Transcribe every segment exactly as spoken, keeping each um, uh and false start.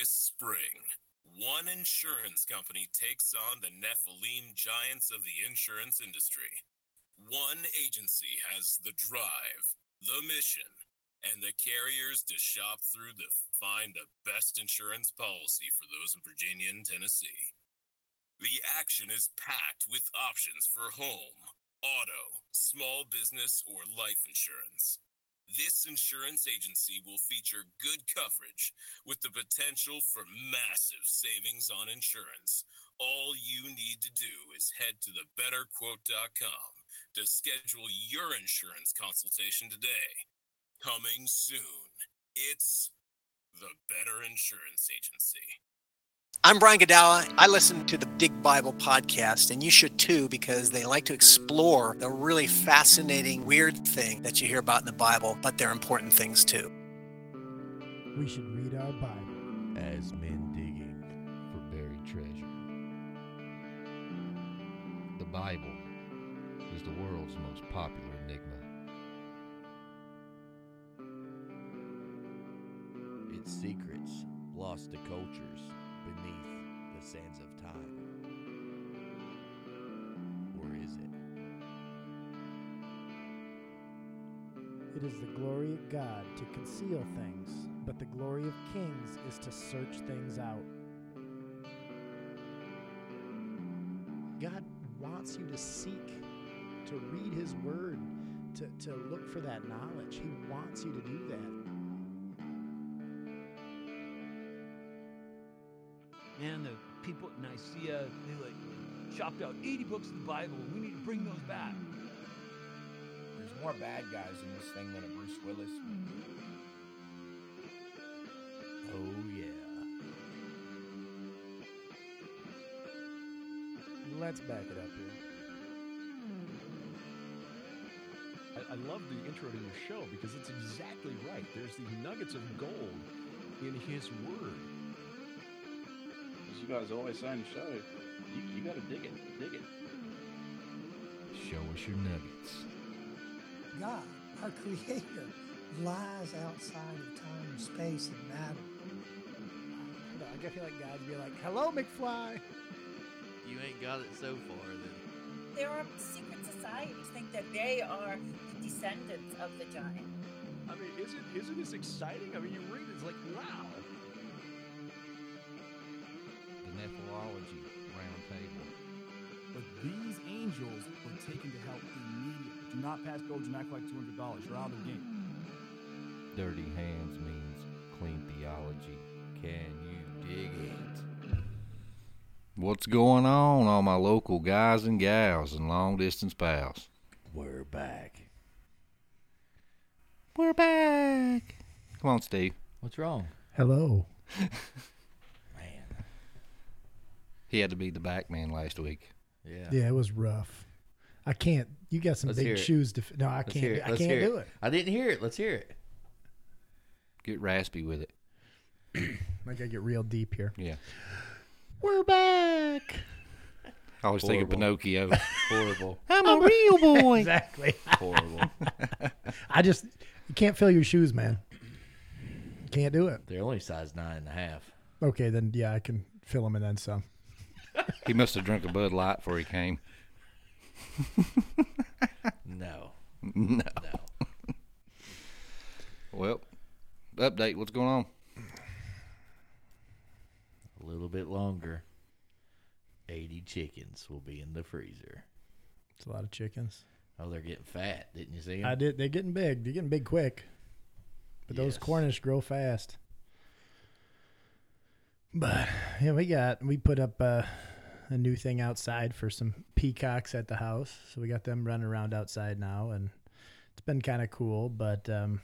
This spring, one insurance company takes on the Nephilim giants of the insurance industry. One agency has the drive, the mission, and the carriers to shop through to find the best insurance policy for those in Virginia and Tennessee. The action is packed with options for home, auto, small business, or life insurance. This insurance agency will feature good coverage with the potential for massive savings on insurance. All you need to do is head to the better quote dot com to schedule your insurance consultation today. Coming soon, it's the Better Insurance Agency. I'm Brian Godawa. I listen to the Dig Bible podcast, and you should too, because they like to explore the really fascinating, weird thing that you hear about in the Bible, but they're important things too. We should read our Bible as men digging for buried treasure. The Bible is the world's most popular enigma. Its secrets lost to cultures beneath the sands of time. Or is it? It is the glory of God to conceal things, but the glory of kings is to search things out. God wants you to seek, to read His Word, to, to look for that knowledge. He wants you to do that. Man, the people at Nicaea, they like chopped out eighty books of the Bible. We need to bring those back. There's more bad guys in this thing than a Bruce Willis movie. Oh, yeah. Let's back it up here. I, I love the intro to your show because it's exactly right. There's these nuggets of gold in His Word. You guys always say in the show, you, you gotta dig it, dig it. Show us your nuggets. God, our Creator, lies outside of time and space and matter. I feel like God'd be like, hello, McFly. You ain't got it so far, then. There are secret societies think that they are the descendants of the giant. I mean, isn't, isn't this exciting? I mean, you read it, it's like, wow. Nephilology roundtable. But these angels were taken to help immediately. Do not pass go and act like two hundred dollars. You're out of the game. Dirty hands means clean theology. Can you dig it? What's going on, all my local guys and gals and long-distance pals? We're back. We're back. Come on, Steve. What's wrong? Hello. He had to be the back man last week. Yeah, yeah, it was rough. I can't. You got some Let's big shoes to. No, I Let's can't. I Let's can't do it. it. I didn't hear it. Let's hear it. Get raspy with it. I gotta get real deep here. Yeah, we're back. I always Horrible. think of Pinocchio. Horrible. I'm a real boy. Exactly. Horrible. I just you can't fill your shoes, man. You can't do it. They're only size nine and a half. Okay, then yeah, I can fill them and then some. He must have drunk a Bud Light before he came. No. No. No. Well, update. What's going on? A little bit longer. eighty chickens will be in the freezer. It's a lot of chickens. Oh, they're getting fat. Didn't you see them? I did. They're getting big. They're getting big quick. But yes. Those Cornish grow fast. But yeah, we got we put up uh, a new thing outside for some peacocks at the house, so we got them running around outside now, and it's been kind of cool. But um,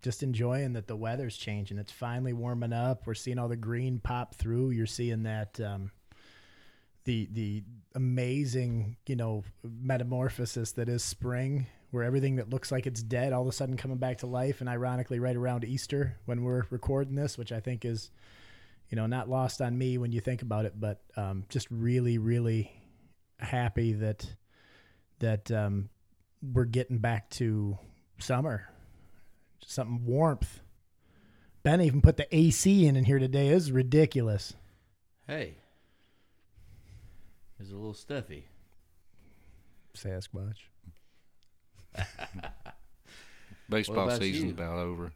just enjoying that the weather's changing; it's finally warming up. We're seeing all the green pop through. You're seeing that um, the the amazing you know metamorphosis that is spring, where everything that looks like it's dead all of a sudden coming back to life. And ironically, right around Easter when we're recording this, which I think is. You know, not lost on me when you think about it, but um, just really, really happy that that um, we're getting back to summer, just something warmth. Ben even put the A C in in here today. This is ridiculous. Hey. It's a little stuffy. Sasquatch. Baseball season's about over.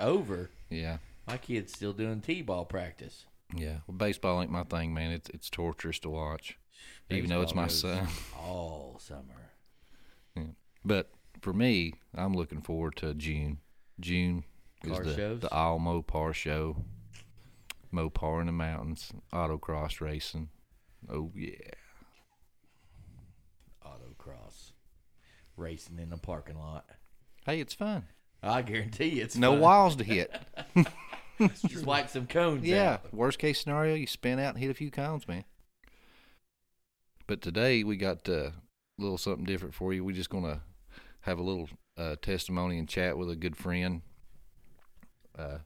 Over? Yeah. My kid's still doing T-ball practice. Yeah. Well, baseball ain't my thing, man. It's it's torturous to watch, baseball even though it's my son. All summer. Yeah. But for me, I'm looking forward to June. June is Car the, shows? the all Mopar show. Mopar in the mountains, autocross racing. Oh, yeah. Autocross. Racing in the parking lot. Hey, it's fun. I guarantee you it's no fun. No walls to hit. Just wipe some cones yeah. out. Yeah, worst case scenario, you spin out and hit a few cones, man. But today we got uh, a little something different for you. We're just going to have a little uh, testimony and chat with a good friend. Uh,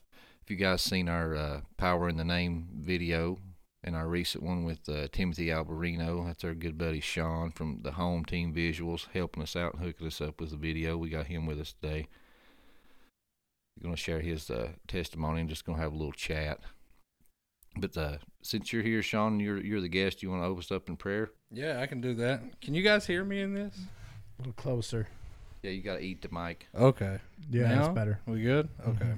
if you guys seen our uh, Power in the Name video and our recent one with uh, Timothy Alberino, that's our good buddy Shawn from the Home Team Visuals helping us out and hooking us up with the video. We got him with us today. We're going to share his uh, testimony and just going to have a little chat. But uh, since you're here, Shawn, you're you're the guest. You want to open us up in prayer? Yeah, I can do that. Can you guys hear me in this? A little closer. Yeah, you got to eat the mic. Okay. Yeah, now, that's better. We good? Okay. Mm-hmm.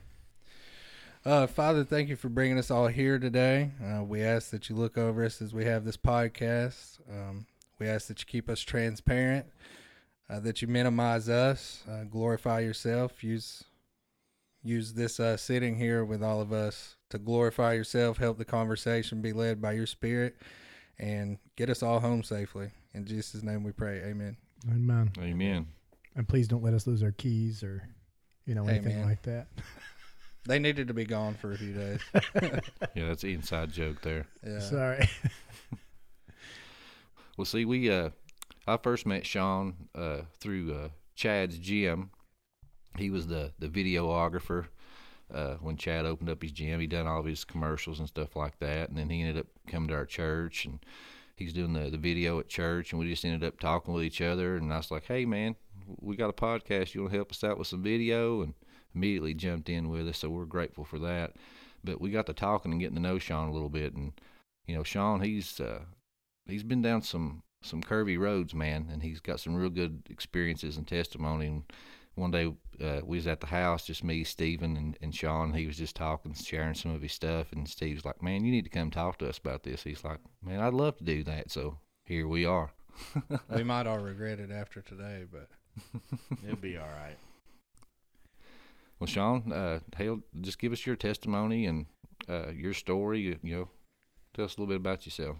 Uh, Father, thank you for bringing us all here today. Uh, we ask that you look over us as we have this podcast. Um, we ask that you keep us transparent, uh, that you minimize us, uh, glorify yourself. Use use this uh, sitting here with all of us to glorify yourself, help the conversation be led by your spirit, and get us all home safely. In Jesus' name we pray. Amen. Amen. Amen. And please don't let us lose our keys or, you know, anything Amen. Like that. They needed to be gone for a few days. Yeah, that's an inside joke there. Yeah. Sorry. Well, see, we uh, I first met Shawn uh, through uh, Chad's gym. He was the, the videographer uh, when Chad opened up his gym. He done all of his commercials and stuff like that, and then he ended up coming to our church, and he's doing the, the video at church, and we just ended up talking with each other, and I was like, hey, man, we got a podcast. You want to help us out with some video? And immediately jumped in with us, so we're grateful for that. But we got to talking and getting to know Shawn a little bit, and you know, Shawn, he's uh, he's been down some some curvy roads, man, and he's got some real good experiences and testimony. And one day uh, we was at the house, just me, Steven, and, and Shawn. He was just talking, sharing some of his stuff, and Steve's like, man, you need to come talk to us about this. He's like, man, I'd love to do that. So here we are. We might all regret it after today, but it'll be all right. Well, Shawn, uh, hey, just give us your testimony and uh, your story. You, you know, tell us a little bit about yourself.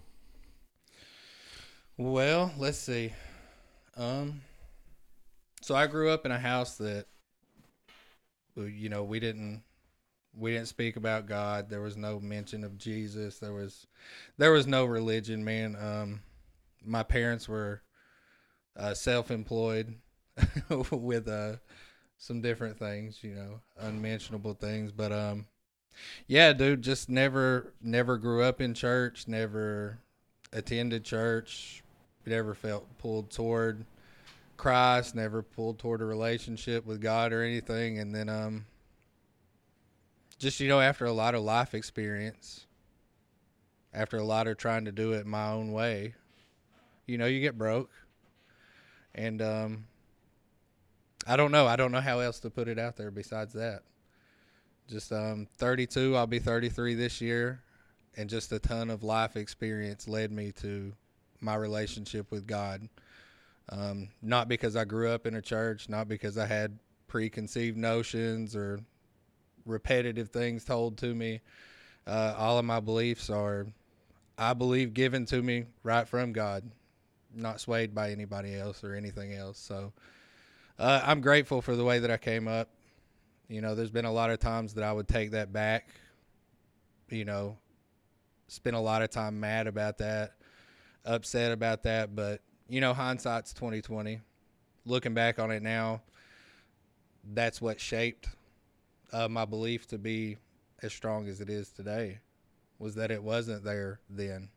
Well, let's see. Um, so I grew up in a house that, you know, we didn't we didn't speak about God. There was no mention of Jesus. There was there was no religion, man. Um, my parents were uh, self-employed with a. Some different things, you know, unmentionable things. But, um, yeah, dude, just never, never grew up in church, never attended church, never felt pulled toward Christ, never pulled toward a relationship with God or anything. And then, um, just, you know, after a lot of life experience, after a lot of trying to do it my own way, you know, you get broke. And, um, I don't know. I don't know how else to put it out there besides that. Just um, thirty-two, I'll be thirty-three this year, and just a ton of life experience led me to my relationship with God. Um, not because I grew up in a church, not because I had preconceived notions or repetitive things told to me. Uh, all of my beliefs are, I believe, given to me right from God, not swayed by anybody else or anything else. So, Uh, I'm grateful for the way that I came up. You know, there's been a lot of times that I would take that back, you know, spend a lot of time mad about that, upset about that. But, you know, hindsight's twenty twenty. Looking back on it now, that's what shaped uh, my belief to be as strong as it is today, was that it wasn't there then.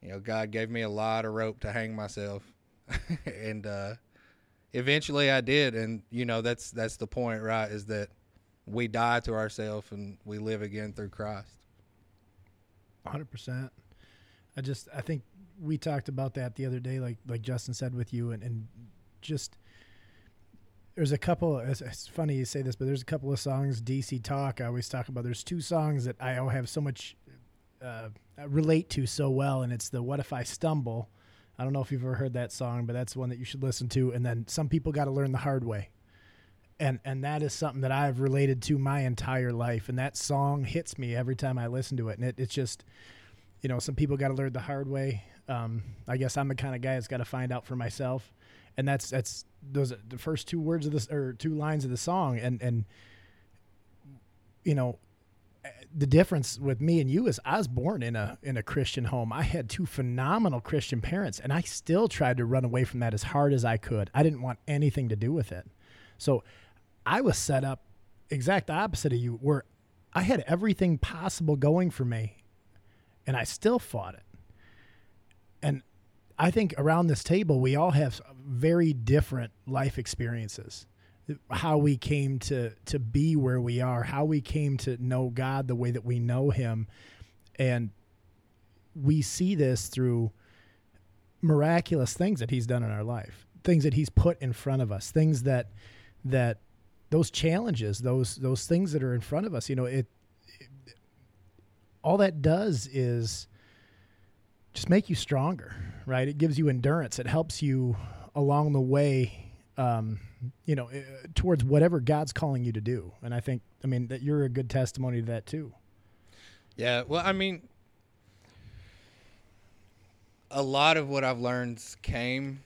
You know, God gave me a lot of rope to hang myself. and, uh, Eventually I did, and you know that's that's the point, right, is that we die to ourselves and we live again through Christ. one hundred percent. I just, I think we talked about that the other day, like, like Justin said with you, and, and just, there's a couple, it's, it's funny you say this, but there's a couple of songs, D C Talk, I always talk about. There's two songs that I have so much, uh, relate to so well. And it's the, What If I Stumble? I don't know if you've ever heard that song, but that's one that you should listen to. And then Some People Got to Learn the Hard Way. And and that is something that I've related to my entire life. And that song hits me every time I listen to it. And it, it's just, you know, some people got to learn the hard way. Um, I guess I'm the kind of guy that's got to find out for myself. And that's that's those the first two words of this, or two lines of the song. And, and you know, the difference with me and you is I was born in a in a Christian home. I had two phenomenal Christian parents, and I still tried to run away from that as hard as I could. I didn't want anything to do with it. So I was set up exact opposite of you, where I had everything possible going for me, and I still fought it. And I think around this table, we all have very different life experiences, how we came to, to be where we are, how we came to know God the way that we know him. And we see this through miraculous things that he's done in our life, things that he's put in front of us, things that, that, those challenges, those, those things that are in front of us, you know, it, it, all that does is just make you stronger, right? It gives you endurance. It helps you along the way, um, you know, towards whatever God's calling you to do. And I think, I mean, that you're a good testimony to that too. Yeah. Well, I mean, a lot of what I've learned came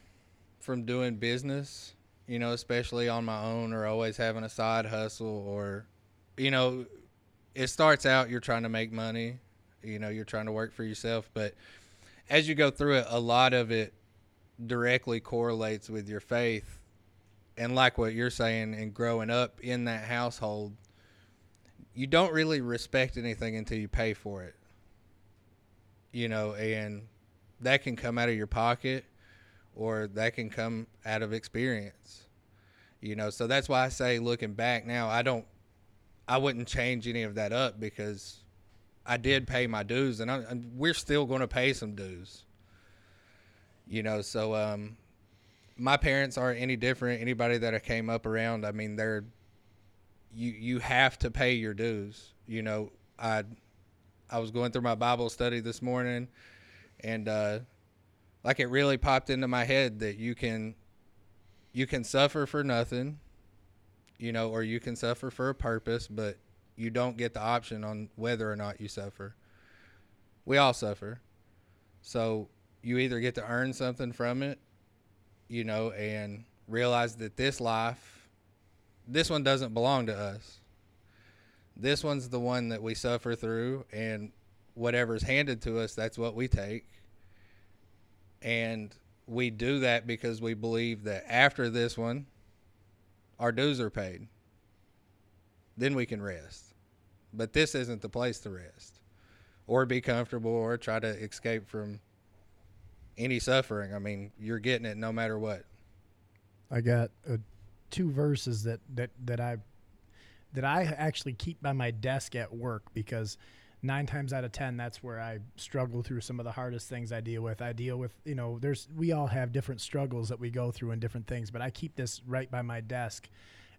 from doing business, you know, especially on my own, or always having a side hustle, or, you know, it starts out, you're trying to make money, you know, you're trying to work for yourself. But as you go through it, a lot of it directly correlates with your faith. And like what you're saying, and growing up in that household, you don't really respect anything until you pay for it, you know, and that can come out of your pocket, or that can come out of experience, you know. So that's why I say, looking back now, I don't, I wouldn't change any of that up, because I did pay my dues, and, I, and we're still going to pay some dues, you know. So um, my parents aren't any different. Anybody that I came up around, I mean, they're, you, you have to pay your dues. You know, I, I was going through my Bible study this morning, and, uh, like, it really popped into my head that you can, you can suffer for nothing, you know, or you can suffer for a purpose, but you don't get the option on whether or not you suffer. We all suffer. So you either get to earn something from it, you know, and realize that this life, this one doesn't belong to us. This one's the one that we suffer through, and whatever's handed to us, that's what we take. And we do that because we believe that after this one, our dues are paid. Then we can rest. But this isn't the place to rest, or be comfortable, or try to escape from any suffering. I mean, you're getting it no matter what. I got uh, two verses that, that, that I that I actually keep by my desk at work, because nine times out of ten, that's where I struggle through some of the hardest things I deal with. I deal with, you know, there's, we all have different struggles that we go through and different things, but I keep this right by my desk.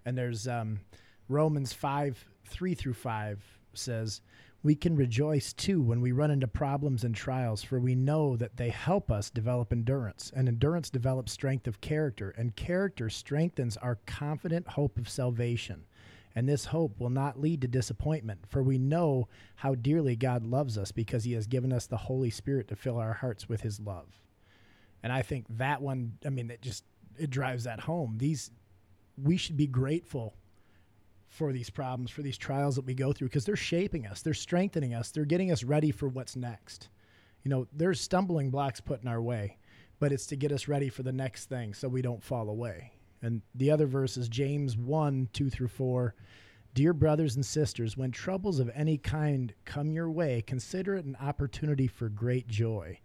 And there's um, Romans five, three through five says, "We can rejoice too when we run into problems and trials, for we know that they help us develop endurance. And endurance develops strength of character, and character strengthens our confident hope of salvation. And this hope will not lead to disappointment, for we know how dearly God loves us, because he has given us the Holy Spirit to fill our hearts with his love." And I think that one, I mean, it just, it drives that home. These, we should be grateful for these problems, for these trials that we go through, because they're shaping us, they're strengthening us, they're getting us ready for what's next. You know, there's stumbling blocks put in our way, but it's to get us ready for the next thing so we don't fall away. And the other verse is James one, two through four. "Dear brothers and sisters, when troubles of any kind come your way, consider it an opportunity for great joy.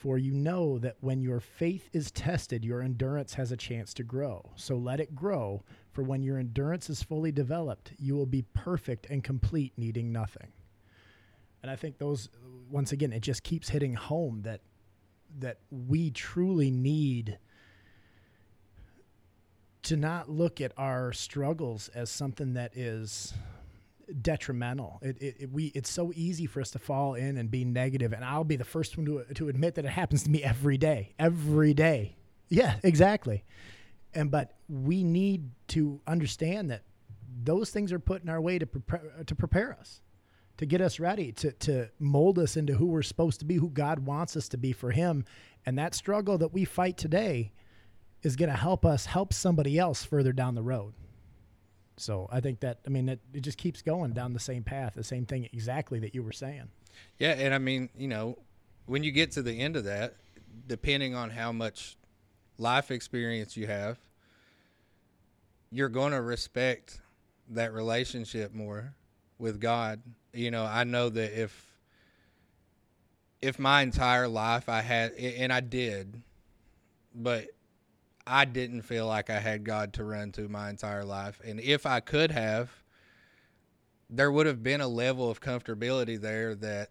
For you know that when your faith is tested, your endurance has a chance to grow. So let it grow, for when your endurance is fully developed, you will be perfect and complete, needing nothing. And I think those, once again, it just keeps hitting home that that we truly need to not look at our struggles as something that is detrimental. It, it, it we it's so easy for us to fall in and be negative, and I'll be the first one to to admit that it happens to me every day, every day. Yeah, exactly. And but we need to understand that those things are put in our way to prepare to prepare us, to get us ready, to to mold us into who we're supposed to be, who God wants us to be for Him. And that struggle that we fight today is going to help us help somebody else further down the road. So I think that, I mean, it, it just keeps going down the same path, the same thing exactly that you were saying. Yeah. And I mean, you know, when you get to the end of that, depending on how much life experience you have, you're going to respect that relationship more with God. You know, I know that if, if my entire life I had, and I did, but I didn't feel like I had God to run to my entire life. And if I could have, there would have been a level of comfortability there that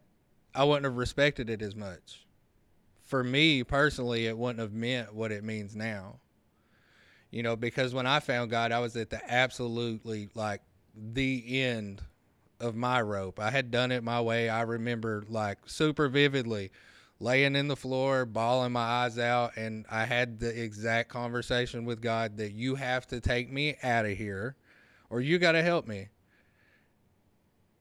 I wouldn't have respected it as much. For me personally, it wouldn't have meant what it means now. You know, because when I found God, I was at the absolutely, like, the end of my rope. I had done it my way. I remember, like, super vividly laying in the floor, bawling my eyes out, and I had the exact conversation with God that you have to take me out of here or you got to help me.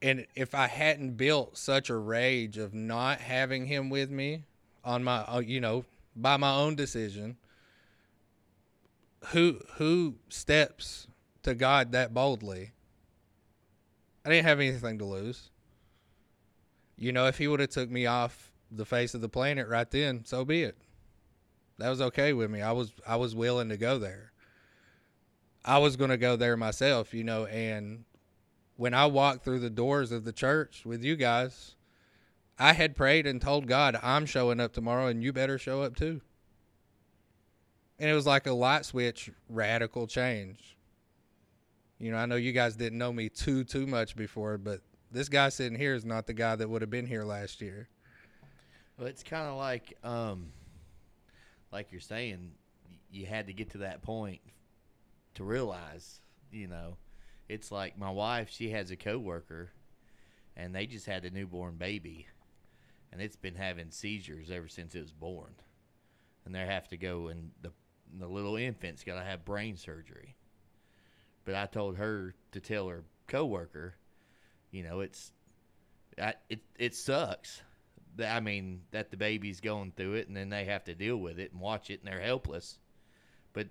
And if I hadn't built such a rage of not having Him with me on my, you know, by my own decision, who who steps to God that boldly? I didn't have anything to lose. You know, if He would have took me off the face of the planet right then, so be it. That was okay with me. I was I was willing to go there. I was going to go there myself, you know, and when I walked through the doors of the church with you guys, I had prayed and told God, I'm showing up tomorrow and you better show up too. And it was like a light switch, radical change. You know, I know you guys didn't know me too, too much before, but this guy sitting here is not the guy that would have been here last year. Well, it's kind of like, um, like you're saying, you had to get to that point to realize, you know, it's like my wife, she has a coworker, and they just had a newborn baby, and it's been having seizures ever since it was born, and they have to go, and the the little infant's got to have brain surgery. But I told her to tell her coworker, you know, it's, I, it it sucks. I mean, that the baby's going through it, and then they have to deal with it and watch it, and they're helpless. But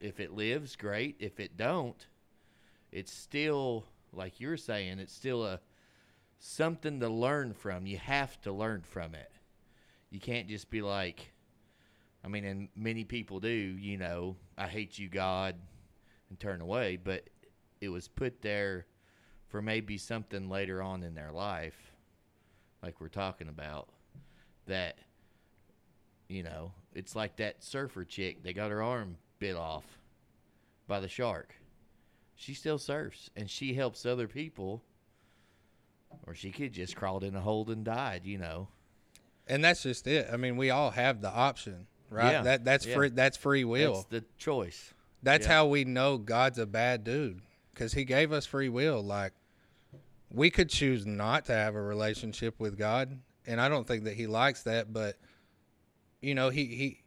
if it lives, great. If it don't, it's still, like you're saying, it's still a something to learn from. You have to learn from it. You can't just be like, I mean, and many people do, you know, I hate you, God, and turn away. But it was put there for maybe something later on in their life, like we're talking about, that, you know, it's like that surfer chick. They got her arm bit off by the shark. She still surfs, and she helps other people, or she could just crawled in a hole and died, you know. And that's just it. I mean, we all have the option, right? Yeah. That That's yeah. free That's free will. That's the choice. That's yeah. how we know God's a bad dude, because He gave us free will, like, we could choose not to have a relationship with God, and I don't think that He likes that, but, you know, he he,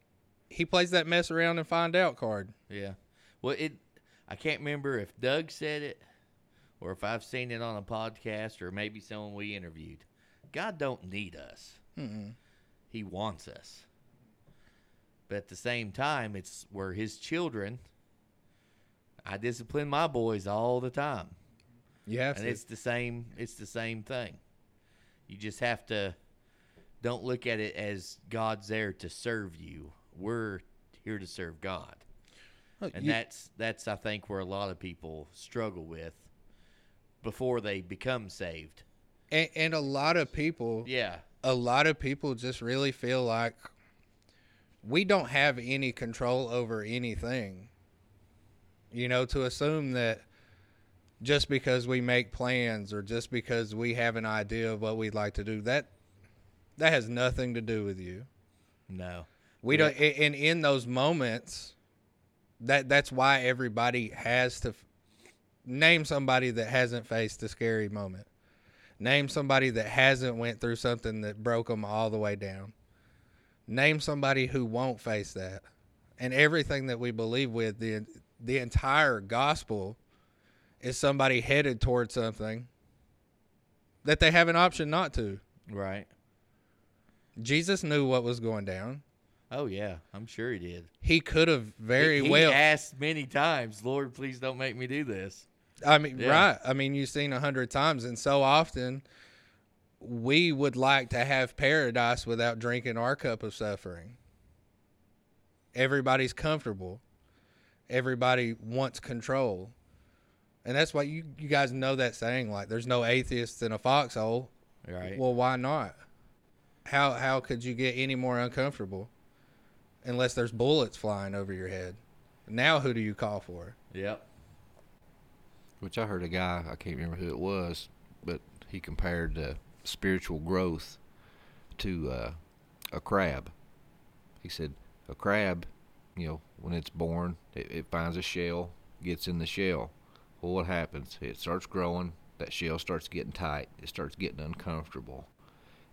he plays that mess around and find out card. Yeah. Well, it I can't remember if Doug said it or if I've seen it on a podcast or maybe someone we interviewed. God don't need us. Mm-mm. He wants us. But at the same time, it's we're His children. I discipline my boys all the time. You have and to. it's the same it's the same thing. You just have to don't look at it as God's there to serve you. We're here to serve God. Look, and you, that's that's I think where a lot of people struggle with before they become saved. And, and a lot of people yeah. a lot of people just really feel like we don't have any control over anything. You know, to assume that just because we make plans or just because we have an idea of what we'd like to do, that that has nothing to do with you. No. We yeah. don't. And in those moments, that that's why everybody has to f- name somebody that hasn't faced a scary moment. Name somebody that hasn't went through something that broke them all the way down. Name somebody who won't face that. And everything that we believe with, the the entire gospel is somebody headed towards something that they have an option not to. Right. Jesus knew what was going down. Oh, yeah. I'm sure he did. He could have very he, he well. He asked many times, Lord, please don't make me do this. I mean, yeah. right. I mean, you've seen a hundred times, and so often we would like to have paradise without drinking our cup of suffering. Everybody's comfortable. Everybody wants control. And that's why you, you guys know that saying, like, there's no atheists in a foxhole. Right. Well, why not? How how could you get any more uncomfortable unless there's bullets flying over your head? Now who do you call for? Yep. Which I heard a guy, I can't remember who it was, but he compared uh, spiritual growth to uh, a crab. He said a crab, you know, when it's born, it, it finds a shell, gets in the shell. Well, what happens? It starts growing. That shell starts getting tight. It starts getting uncomfortable.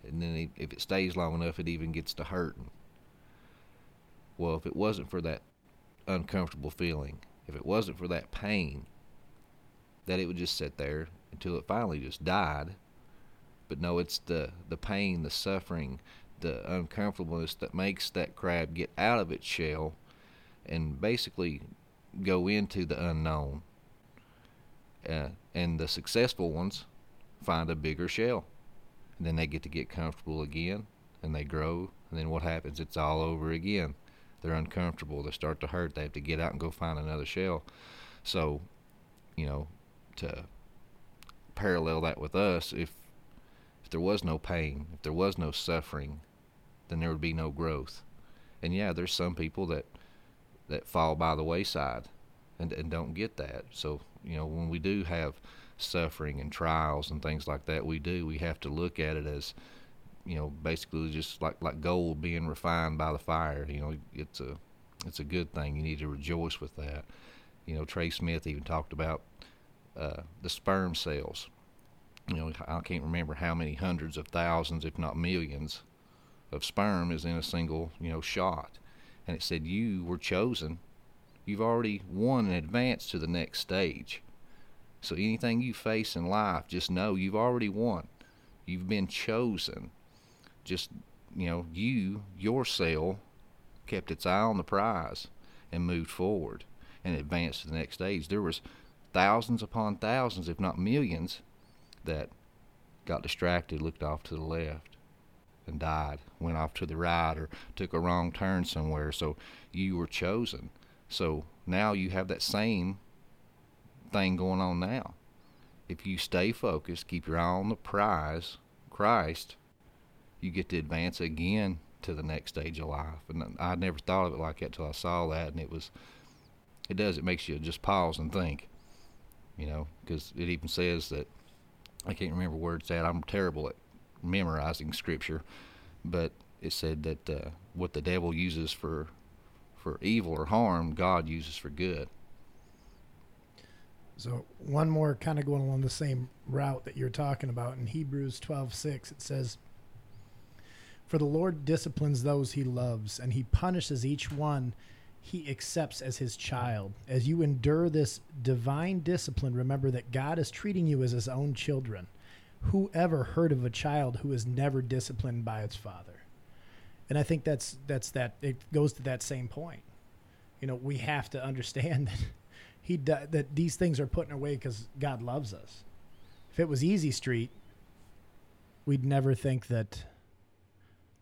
And then if it stays long enough, it even gets to hurting. Well, if it wasn't for that uncomfortable feeling, if it wasn't for that pain, that it would just sit there until it finally just died. But no, it's the, the pain, the suffering, the uncomfortableness that makes that crab get out of its shell and basically go into the unknown. Uh, and the successful ones find a bigger shell. And then they get to get comfortable again, and they grow. And then what happens? It's all over again. They're uncomfortable. They start to hurt. They have to get out and go find another shell. So, you know, to parallel that with us, if if there was no pain, if there was no suffering, then there would be no growth. And yeah, there's some people that that fall by the wayside and and don't get that. So, you know, when we do have suffering and trials and things like that, we do we have to look at it as, you know, basically just like like gold being refined by the fire. You know, it's a it's a good thing. You need to rejoice with that. You know, Trey Smith even talked about uh, the sperm cells. You know, I can't remember how many hundreds of thousands, if not millions, of sperm is in a single, you know, shot. And it said you were chosen. You've already won in advance to the next stage. So anything you face in life, just know you've already won. You've been chosen. Just, you know, you, your cell, kept its eye on the prize and moved forward and advanced to the next stage. There was thousands upon thousands, if not millions, that got distracted, looked off to the left, and died, went off to the right, or took a wrong turn somewhere. So you were chosen. So now you have that same thing going on now. If you stay focused, keep your eye on the prize, Christ, you get to advance again to the next stage of life. And I never thought of it like that till I saw that, and it was, it does, it makes you just pause and think, you know, because it even says that, I can't remember where it's at, I'm terrible at memorizing scripture, but it said that uh, what the devil uses for for evil or harm, God uses for good. So one more kind of going along the same route that you're talking about, in Hebrews twelve six, it says, "For the Lord disciplines those he loves, and he punishes each one he accepts as his child. As you endure this divine discipline, remember that God is treating you as his own children. Who ever heard of a child who is never disciplined by its father?" And I think that's that's that it goes to that same point. You know, we have to understand that he that these things are put in our way because God loves us. If it was easy street, we'd never think that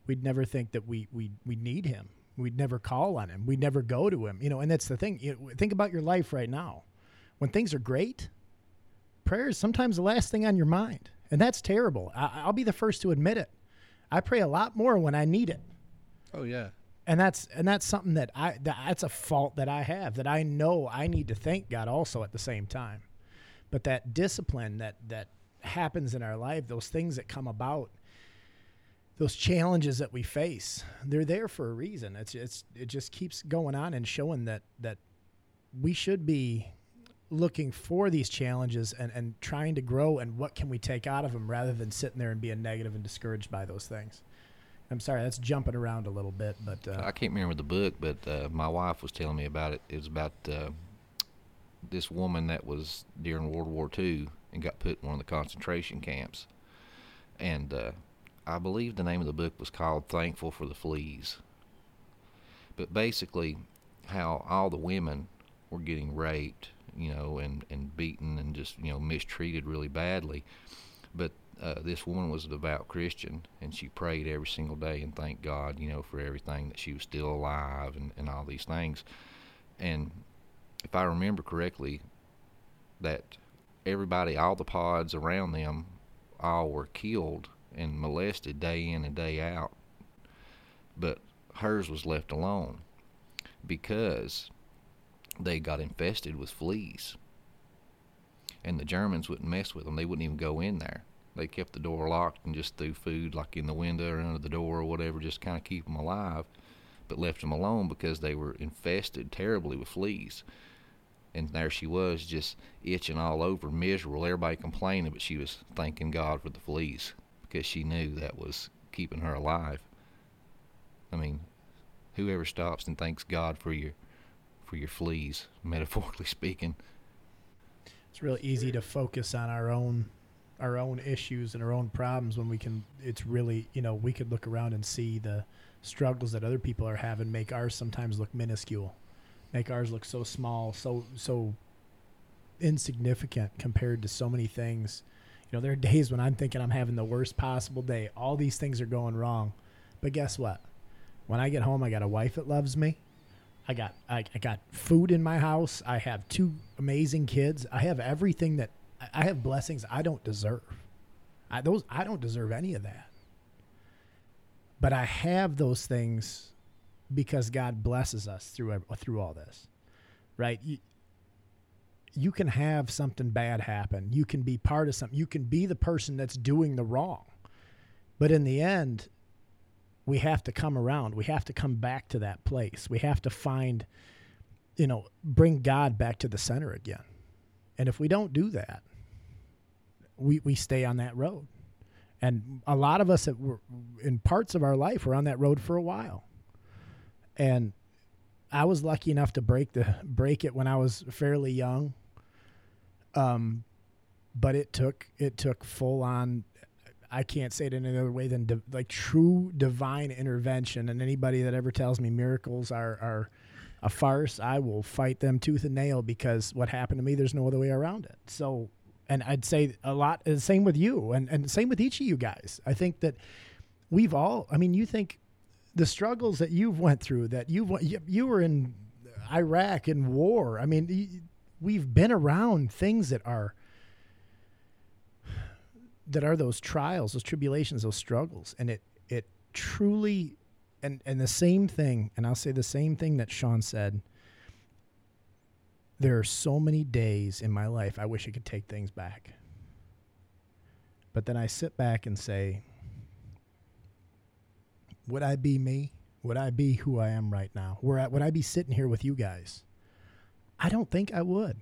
we'd never think that we we we need him. We'd never call on him. We'd never go to him. You know, and that's the thing. You know, think about your life right now. When things are great, prayer is sometimes the last thing on your mind, and that's terrible. I, I'll be the first to admit it. I pray a lot more when I need it. Oh yeah. And that's and that's something that I that, that's a fault that I have, that I know I need to thank God also at the same time. But that discipline that that happens in our life, those things that come about, those challenges that we face, they're there for a reason. It's it's it just keeps going on and showing that that we should be looking for these challenges and, and trying to grow, and what can we take out of them rather than sitting there and being negative and discouraged by those things. I'm sorry, that's jumping around a little bit, but uh, I can't remember the book, but uh, my wife was telling me about it. It was about uh, this woman that was during World War Two and got put in one of the concentration camps, and uh, I believe the name of the book was called "Thankful for the Fleas." But basically, how all the women were getting raped, you know, and, and beaten and just, you know, mistreated really badly, but Uh, this woman was a devout Christian, and she prayed every single day and thanked God, you know, for everything, that she was still alive and, and all these things. And if I remember correctly, that everybody, all the pods around them, all were killed and molested day in and day out. But hers was left alone because they got infested with fleas. And the Germans wouldn't mess with them. They wouldn't even go in there. They kept the door locked and just threw food like in the window or under the door or whatever, just kind of keep them alive, but left them alone because they were infested terribly with fleas. And there she was, just itching all over, miserable, everybody complaining, but she was thanking God for the fleas because she knew that was keeping her alive. I mean, whoever stops and thanks God for your for your fleas, metaphorically speaking. It's real easy to focus on our own our own issues and our own problems when we can, it's really, you know, we could look around and see the struggles that other people are having, make ours sometimes look minuscule, make ours look so small, so, so insignificant compared to so many things. You know, there are days when I'm thinking I'm having the worst possible day. All these things are going wrong, but guess what? When I get home, I got a wife that loves me. I got, I, I got food in my house. I have two amazing kids. I have everything that, I have blessings I don't deserve. I, those I don't deserve any of that. But I have those things because God blesses us through through all this, right? You, you can have something bad happen. You can be part of something. You can be the person that's doing the wrong. But in the end, we have to come around. We have to come back to that place. We have to find, you know, bring God back to the center again. And if we don't do that, we we stay on that road. And a lot of us, were, in parts of our life, we're on that road for a while. And I was lucky enough to break the break it when I was fairly young. Um, but it took it took full on. I can't say it in any other way than di- like true divine intervention. And anybody that ever tells me miracles are are. a farce, I will fight them tooth and nail, because what happened to me, there's no other way around it. So, and I'd say a lot, the same with you and, and same with each of you guys. I think that we've all, I mean, you think the struggles that you've went through, that you've, you, you were in Iraq in war. I mean, we've been around things that are, that are those trials, those tribulations, those struggles. And it, it truly And and the same thing, and I'll say the same thing that Shawn said, there are so many days in my life I wish I could take things back. But then I sit back and say, would I be me? Would I be who I am right now? Would I, would I be sitting here with you guys? I don't think I would.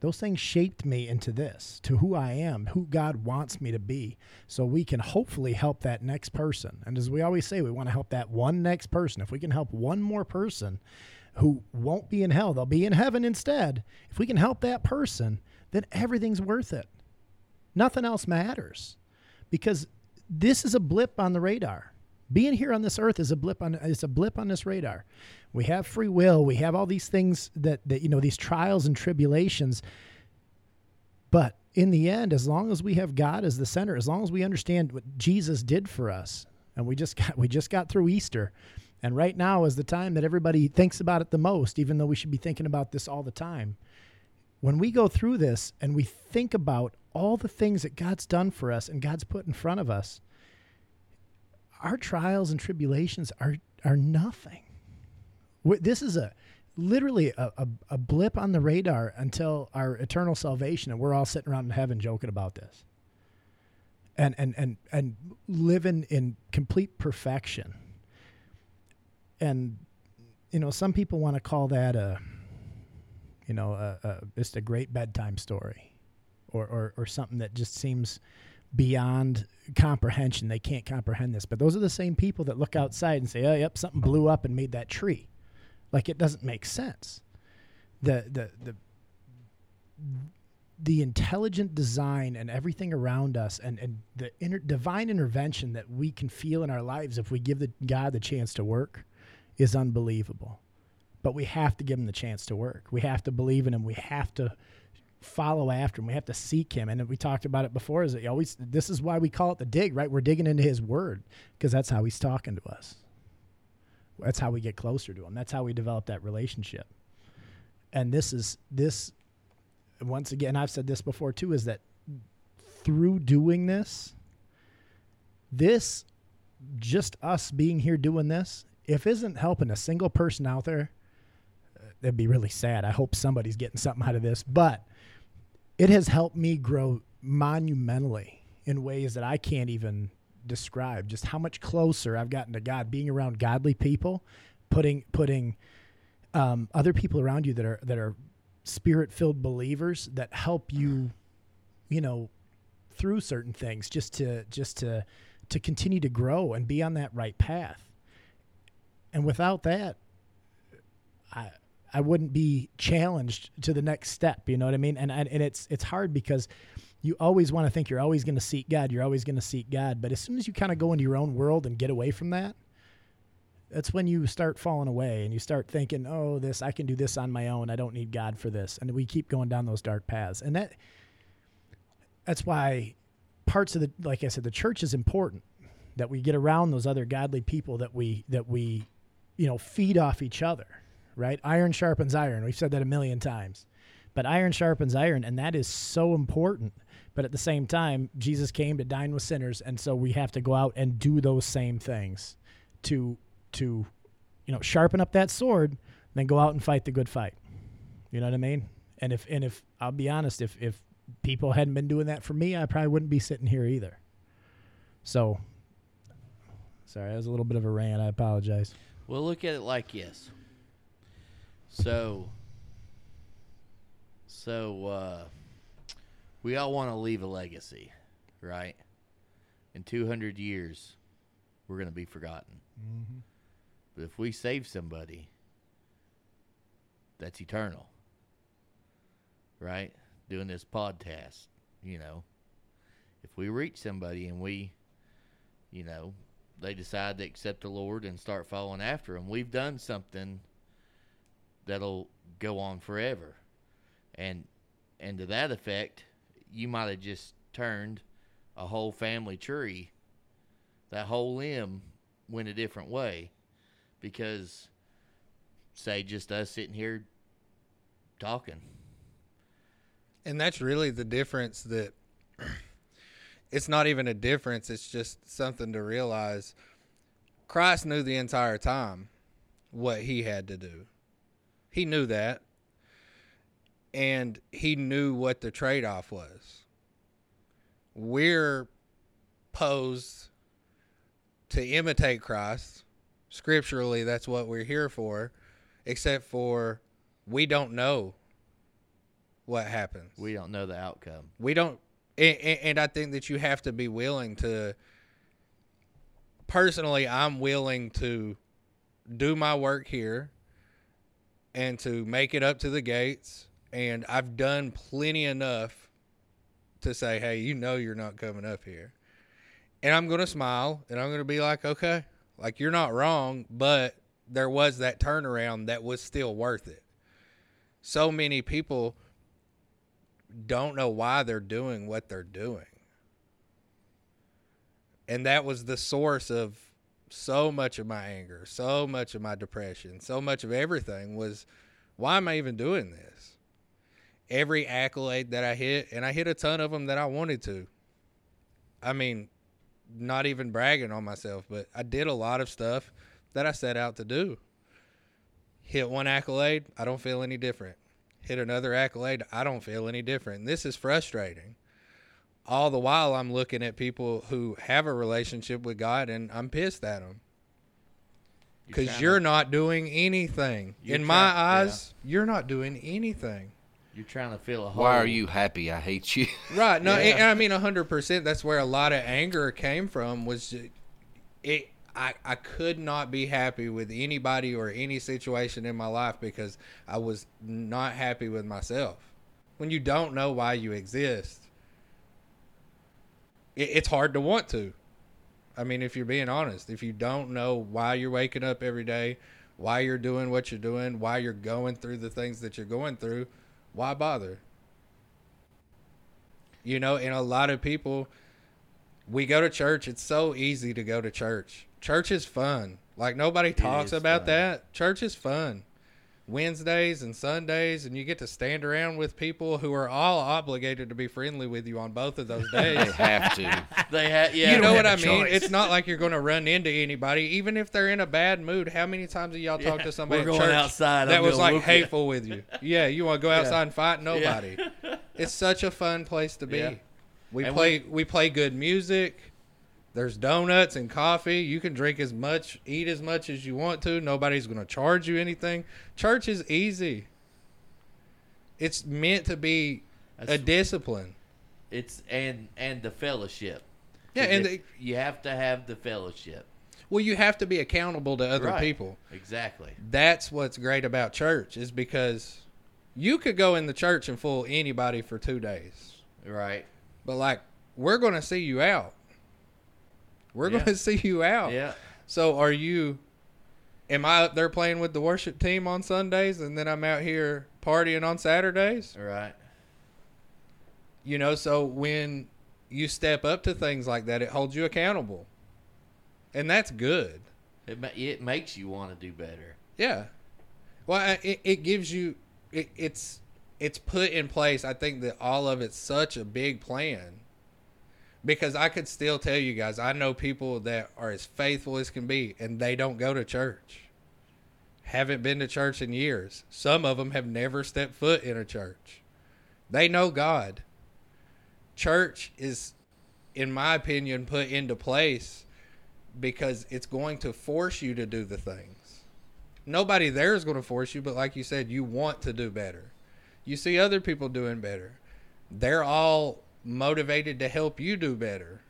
Those things shaped me into this, to who I am, who God wants me to be, so we can hopefully help that next person. And as we always say, we want to help that one next person. If we can help one more person who won't be in hell, they'll be in heaven instead. If we can help that person, then everything's worth it. Nothing else matters, because this is a blip on the radar. Being here on this earth is a blip on it's a blip on this radar. We have free will. We have all these things that, that, you know, these trials and tribulations. But in the end, as long as we have God as the center, as long as we understand what Jesus did for us, and we just got, we just got through Easter, and right now is the time that everybody thinks about it the most, even though we should be thinking about this all the time. When we go through this and we think about all the things that God's done for us and God's put in front of us, our trials and tribulations are are nothing. We're, this is a literally a, a, a blip on the radar until our eternal salvation, and we're all sitting around in heaven joking about this. And and and and living in complete perfection. And you know, some people want to call that a, you know, a, a, just a great bedtime story, or, or or something that just seems beyond comprehension. They can't comprehend this. But those are the same people that look outside and say, "Oh, yep, something blew up and made that tree." Like, it doesn't make sense. The the the. the intelligent design and everything around us, and, and the inter- divine intervention that we can feel in our lives if we give the, God the chance to work, is unbelievable. But we have to give him the chance to work. We have to believe in him. We have to follow after him. We have to seek him. And we talked about it before. Is that he always? This is why we call it the dig, right? We're digging into his word, because that's how he's talking to us. That's how we get closer to him. That's how we develop that relationship. And this is... this. Once again, I've said this before too, is that through doing this, this, just us being here doing this, if isn't helping a single person out there, uh, that'd be really sad. I hope somebody's getting something out of this, but it has helped me grow monumentally in ways that I can't even describe, just how much closer I've gotten to God, being around godly people, putting, putting um, other people around you that are, that are, Spirit-filled believers that help you, you know, through certain things, just to just to to continue to grow and be on that right path. And without that, I I wouldn't be challenged to the next step. You know what I mean? And and, and it's it's hard, because you always want to think you're always going to seek God. You're always going to seek God. But as soon as you kind of go into your own world and get away from that, that's when you start falling away and you start thinking, oh, this, I can do this on my own. I don't need God for this. And we keep going down those dark paths. And that that's why parts of the, like I said, the church is important, that we get around those other godly people, that we, that we, you know, feed off each other, right? Iron sharpens iron. We've said that a million times, but iron sharpens iron. And that is so important. But at the same time, Jesus came to dine with sinners. And so we have to go out and do those same things to, to, you know, sharpen up that sword, and then go out and fight the good fight. You know what I mean? And if, and if I'll be honest, if, if people hadn't been doing that for me, I probably wouldn't be sitting here either. So, sorry, that was a little bit of a rant. I apologize. We'll look at it like this. So, so, uh, we all want to leave a legacy, right? In two hundred years, we're going to be forgotten. Mm-hmm. But if we save somebody, that's eternal, right? Doing this podcast, you know, if we reach somebody and we, you know, they decide to accept the Lord and start following after him, we've done something that'll go on forever. And, and to that effect, you might have just turned a whole family tree, that whole limb, went a different way, because, say, just us sitting here talking. And that's really the difference. That it's not even a difference. It's just something to realize. Christ knew the entire time what he had to do. He knew that. And he knew what the trade-off was. We're posed to imitate Christ. Scripturally, that's what we're here for, except for we don't know what happens. We don't know the outcome. We don't, and, and I think that you have to be willing to, personally, I'm willing to do my work here and to make it up to the gates, and I've done plenty enough to say, hey, you know you're not coming up here. And I'm going to smile, and I'm going to be like, okay, like, you're not wrong, but there was that turnaround that was still worth it. So many people don't know why they're doing what they're doing. And that was the source of so much of my anger, so much of my depression, so much of everything was, why am I even doing this? Every accolade that I hit, and I hit a ton of them that I wanted to. I mean, not even bragging on myself, but I did a lot of stuff that I set out to do. Hit one accolade, I don't feel any different. Hit another accolade, I don't feel any different. And this is frustrating. All the while, I'm looking at people who have a relationship with God, and I'm pissed at them. Because you're, you're not doing anything. In my eyes, yeah. You're not doing anything. You're trying to fill a hole. Why are you happy? I hate you. Right. No, yeah. and, and I mean, one hundred percent. That's where a lot of anger came from, was it. I, I could not be happy with anybody or any situation in my life because I was not happy with myself. When you don't know why you exist, it, it's hard to want to. I mean, if you're being honest, if you don't know why you're waking up every day, why you're doing what you're doing, why you're going through the things that you're going through, why bother? You know, and a lot of people, we go to church. It's so easy to go to church. Church is fun. Like, nobody talks about that. Church is fun. Wednesdays and Sundays, and you get to stand around with people who are all obligated to be friendly with you on both of those days. They have to. They have. Yeah. You know what I mean? It's not like you're going to run into anybody, even if they're in a bad mood. How many times have y'all yeah. talked to somebody We're in going church outside. that I'm was like hateful you. with you? Yeah, you want to go outside yeah. and fight nobody? Yeah. It's such a fun place to be. Yeah. We and play. We, we play good music. There's donuts and coffee. You can drink as much, eat as much as you want to. Nobody's going to charge you anything. Church is easy. It's meant to be That's, a discipline. It's and and the fellowship. Yeah, and the, you have to have the fellowship. Well, you have to be accountable to other right. people. Exactly. That's what's great about church, is because you could go in the church and fool anybody for two days. Right. But like, we're going to see you out. We're yeah. going to see you out. Yeah. So are you, am I up there playing with the worship team on Sundays and then I'm out here partying on Saturdays? Right. You know, so when you step up to things like that, it holds you accountable. And that's good. It it makes you want to do better. Yeah. Well, it, it gives you, it, it's it's put in place. I think that all of it's such a big plan. Because I could still tell you guys, I know people that are as faithful as can be, and they don't go to church. Haven't been to church in years. Some of them have never stepped foot in a church. They know God. Church is, in my opinion, put into place because it's going to force you to do the things. Nobody there is going to force you, but like you said, you want to do better. You see other people doing better. They're all motivated to help you do better.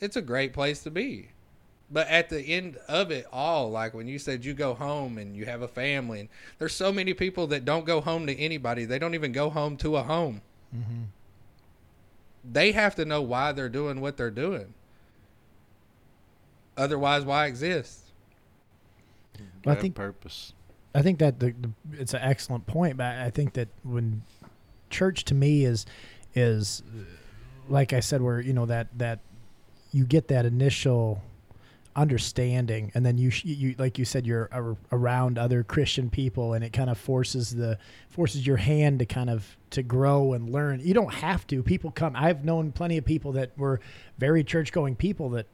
It's a great place to be. But at the end of it all, like when you said you go home and you have a family, and there's so many people that don't go home to anybody. They don't even go home to a home. Mm-hmm. They have to know why they're doing what they're doing. Otherwise, why exist? Well, I think purpose. I think that the, the, it's an excellent point, but I think that when church to me is is like I said, where, you know, that, that you get that initial understanding, and then you, you, like you said, you're a, around other Christian people, and it kind of forces the, forces your hand to kind of, to grow and learn. You don't have to, people come, I've known plenty of people that were very church going people that,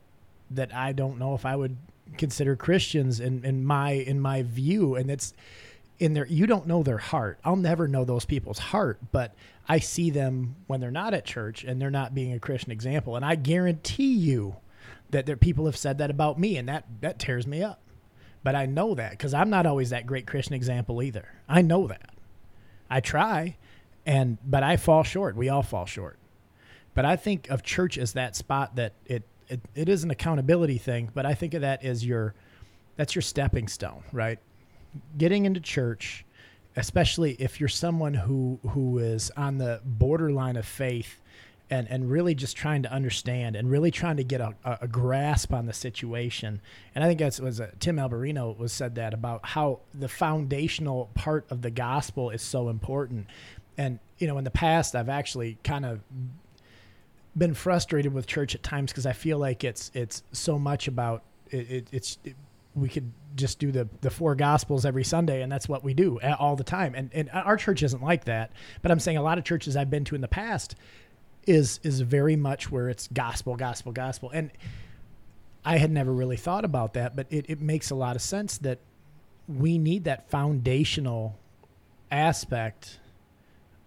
that I don't know if I would consider Christians in, in my, in my view. And it's in their, you don't know their heart. I'll never know those people's heart, but I see them when they're not at church and they're not being a Christian example. And I guarantee you that there people have said that about me, and that, that tears me up. But I know that because I'm not always that great Christian example either. I know that. I try, and but I fall short. We all fall short. But I think of church as that spot that it it, it is an accountability thing, but I think of that as your, that's your stepping stone, right? Getting into church, especially if you're someone who, who is on the borderline of faith and, and really just trying to understand and really trying to get a, a grasp on the situation. And I think that's was a, Tim Alberino was said that about how the foundational part of the gospel is so important. And, you know, in the past, I've actually kind of been frustrated with church at times because I feel like it's, it's so much about it. it it's, it, we could just do the, the four gospels every Sunday, and that's what we do all the time. And and our church isn't like that, but I'm saying a lot of churches I've been to in the past, is is very much where it's gospel, gospel, gospel. And I had never really thought about that, but it, it makes a lot of sense that we need that foundational aspect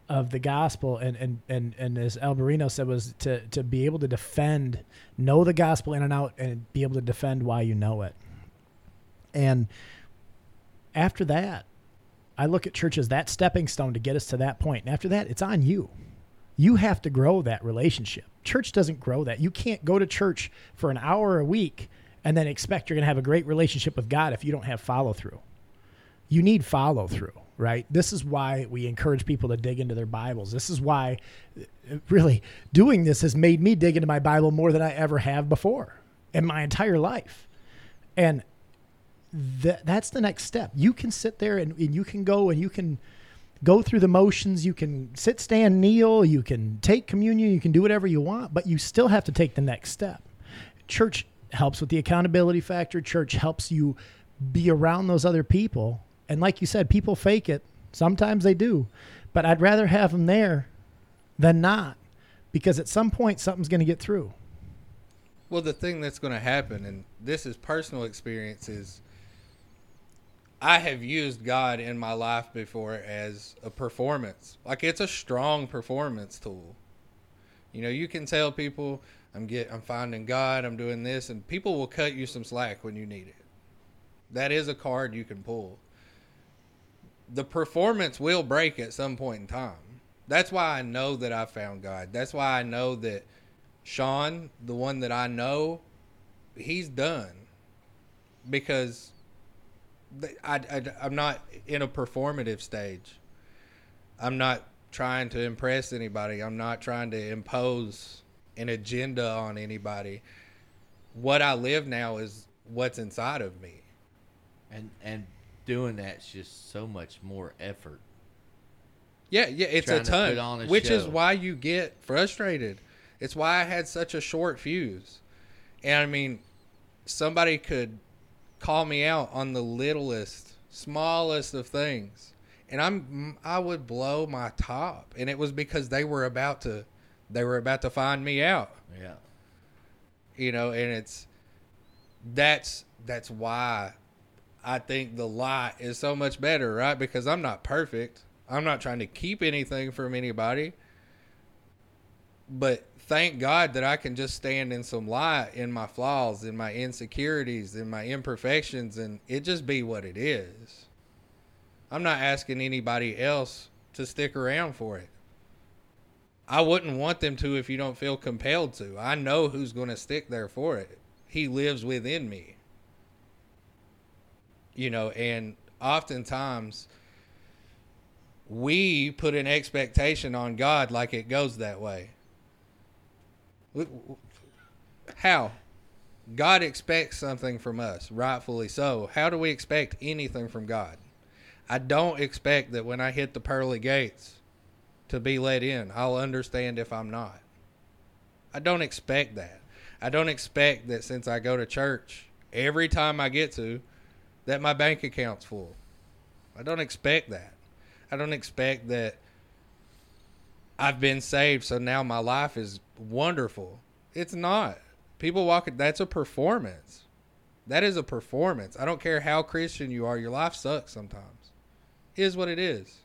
of the gospel. And, and, and, and as Alberino said, was to, to be able to defend, know the gospel in and out, and be able to defend why you know it. And after that, I look at church as that stepping stone to get us to that point. And after that, it's on you. You have to grow that relationship. Church doesn't grow that. You can't go to church for an hour a week and then expect you're going to have a great relationship with God if you don't have follow through. You need follow through, right? This is why we encourage people to dig into their Bibles. This is why really doing this has made me dig into my Bible more than I ever have before in my entire life. And Th- that's the next step. You can sit there and, and you can go and you can go through the motions. You can sit, stand, kneel. You can take communion. You can do whatever you want, but you still have to take the next step. Church helps with the accountability factor. Church helps you be around those other people. And like you said, people fake it. Sometimes they do, but I'd rather have them there than not, because at some point something's going to get through. Well, the thing that's going to happen, and this is personal experience, is I have used God in my life before as a performance. Like, it's a strong performance tool. You know, you can tell people, I'm get, I'm finding God, I'm doing this, and people will cut you some slack when you need it. That is a card you can pull. The performance will break at some point in time. That's why I know that I found God. That's why I know that Shawn, the one that I know, he's done. Because I, I, I'm not in a performative stage. I'm not trying to impress anybody. I'm not trying to impose an agenda on anybody. What I live now is what's inside of me. And and doing that's just so much more effort. Yeah, yeah, it's a ton, which is why you get frustrated. It's why I had such a short fuse. And I mean, somebody could call me out on the littlest, smallest of things, and I'm I would blow my top, and it was because they were about to they were about to find me out. Yeah, you know, and it's that's that's why I think the light is so much better, right? Because I'm not perfect. I'm not trying to keep anything from anybody, but thank God that I can just stand in some light in my flaws, in my insecurities, in my imperfections, and it just be what it is. I'm not asking anybody else to stick around for it. I wouldn't want them to if you don't feel compelled to. I know who's going to stick there for it. He lives within me. You know, and oftentimes we put an expectation on God like it goes that way. How? God expects something from us, rightfully so. How do we expect anything from God? I don't expect that when I hit the pearly gates to be let in, I'll understand if I'm not. I don't expect that. I don't expect that since I go to church, every time I get to, that my bank account's full. I don't expect that. I don't expect that I've been saved, so now my life is wonderful. It's not. People walk, that's a performance. That is a performance. I don't care how Christian you are, your life sucks sometimes. It is what it is.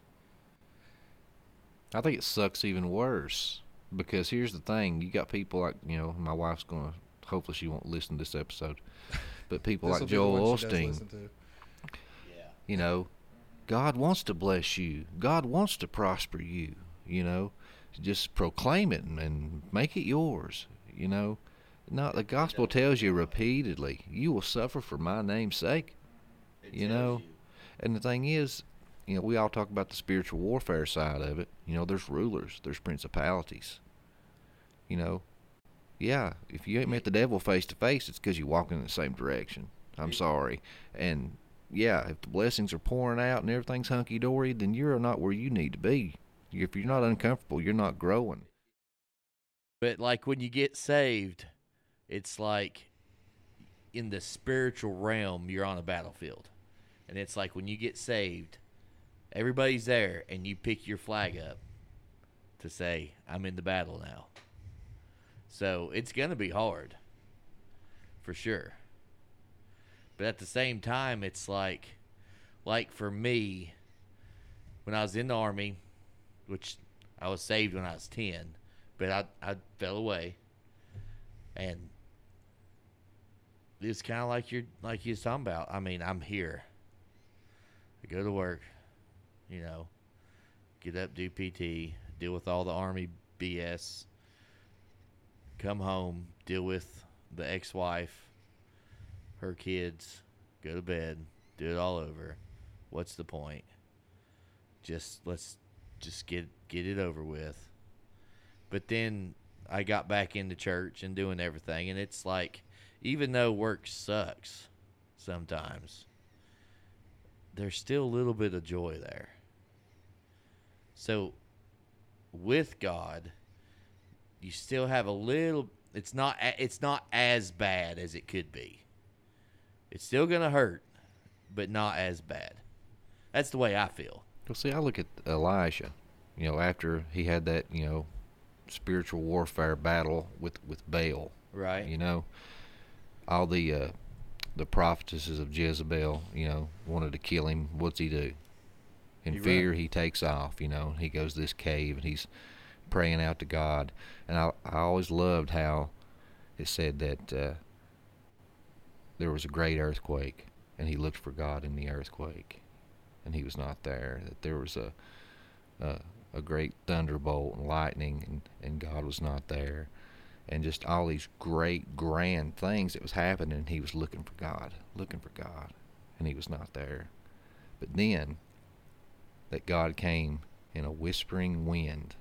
I think it sucks even worse, because here's the thing. You got people like, you know, my wife's going to, hopefully she won't listen to this episode, but people like Joel Osteen, you know, God wants to bless you. God wants to prosper you, you know. Just proclaim it and make it yours, you know. No, the gospel tells you repeatedly, you will suffer for my name's sake, you know. And the thing is, you know, we all talk about the spiritual warfare side of it. You know, there's rulers, there's principalities, you know. Yeah, if you ain't met the devil face to face, it's because you're walking in the same direction. I'm sorry. And, yeah, if the blessings are pouring out and everything's hunky-dory, then you're not where you need to be. If you're not uncomfortable, you're not growing. But like when you get saved, it's like in the spiritual realm, you're on a battlefield. And it's like when you get saved, everybody's there and you pick your flag up to say, I'm in the battle now. So it's going to be hard for sure. But at the same time, it's like, like for me, when I was in the Army, which I was saved when I was ten, but I, I fell away. And it's kind of like you're like you was talking about. I mean, I'm here. I go to work, you know, get up, do P T, deal with all the Army B S, come home, deal with the ex-wife, her kids, go to bed, do it all over. What's the point? Just let's just get get it over with. But then I got back into church and doing everything, and it's like, even though work sucks sometimes, there's still a little bit of joy there. So with God, you still have a little, it's not it's not as bad as it could be. It's still going to hurt, but not as bad. That's the way I feel. Well, see, I look at Elijah, you know, after he had that, you know, spiritual warfare battle with, with Baal. Right. You know, all the uh, the prophetesses of Jezebel, you know, wanted to kill him. What's he do? In You're fear, right. He takes off, you know. He goes to this cave, and he's praying out to God. And I, I always loved how it said that uh, there was a great earthquake, and he looked for God in the earthquake, and he was not there. That there was a a, a great thunderbolt and lightning, and, and God was not there. And just all these great, grand things that was happening. He was looking for God, looking for God, and he was not there. But then, that God came in a whispering wind.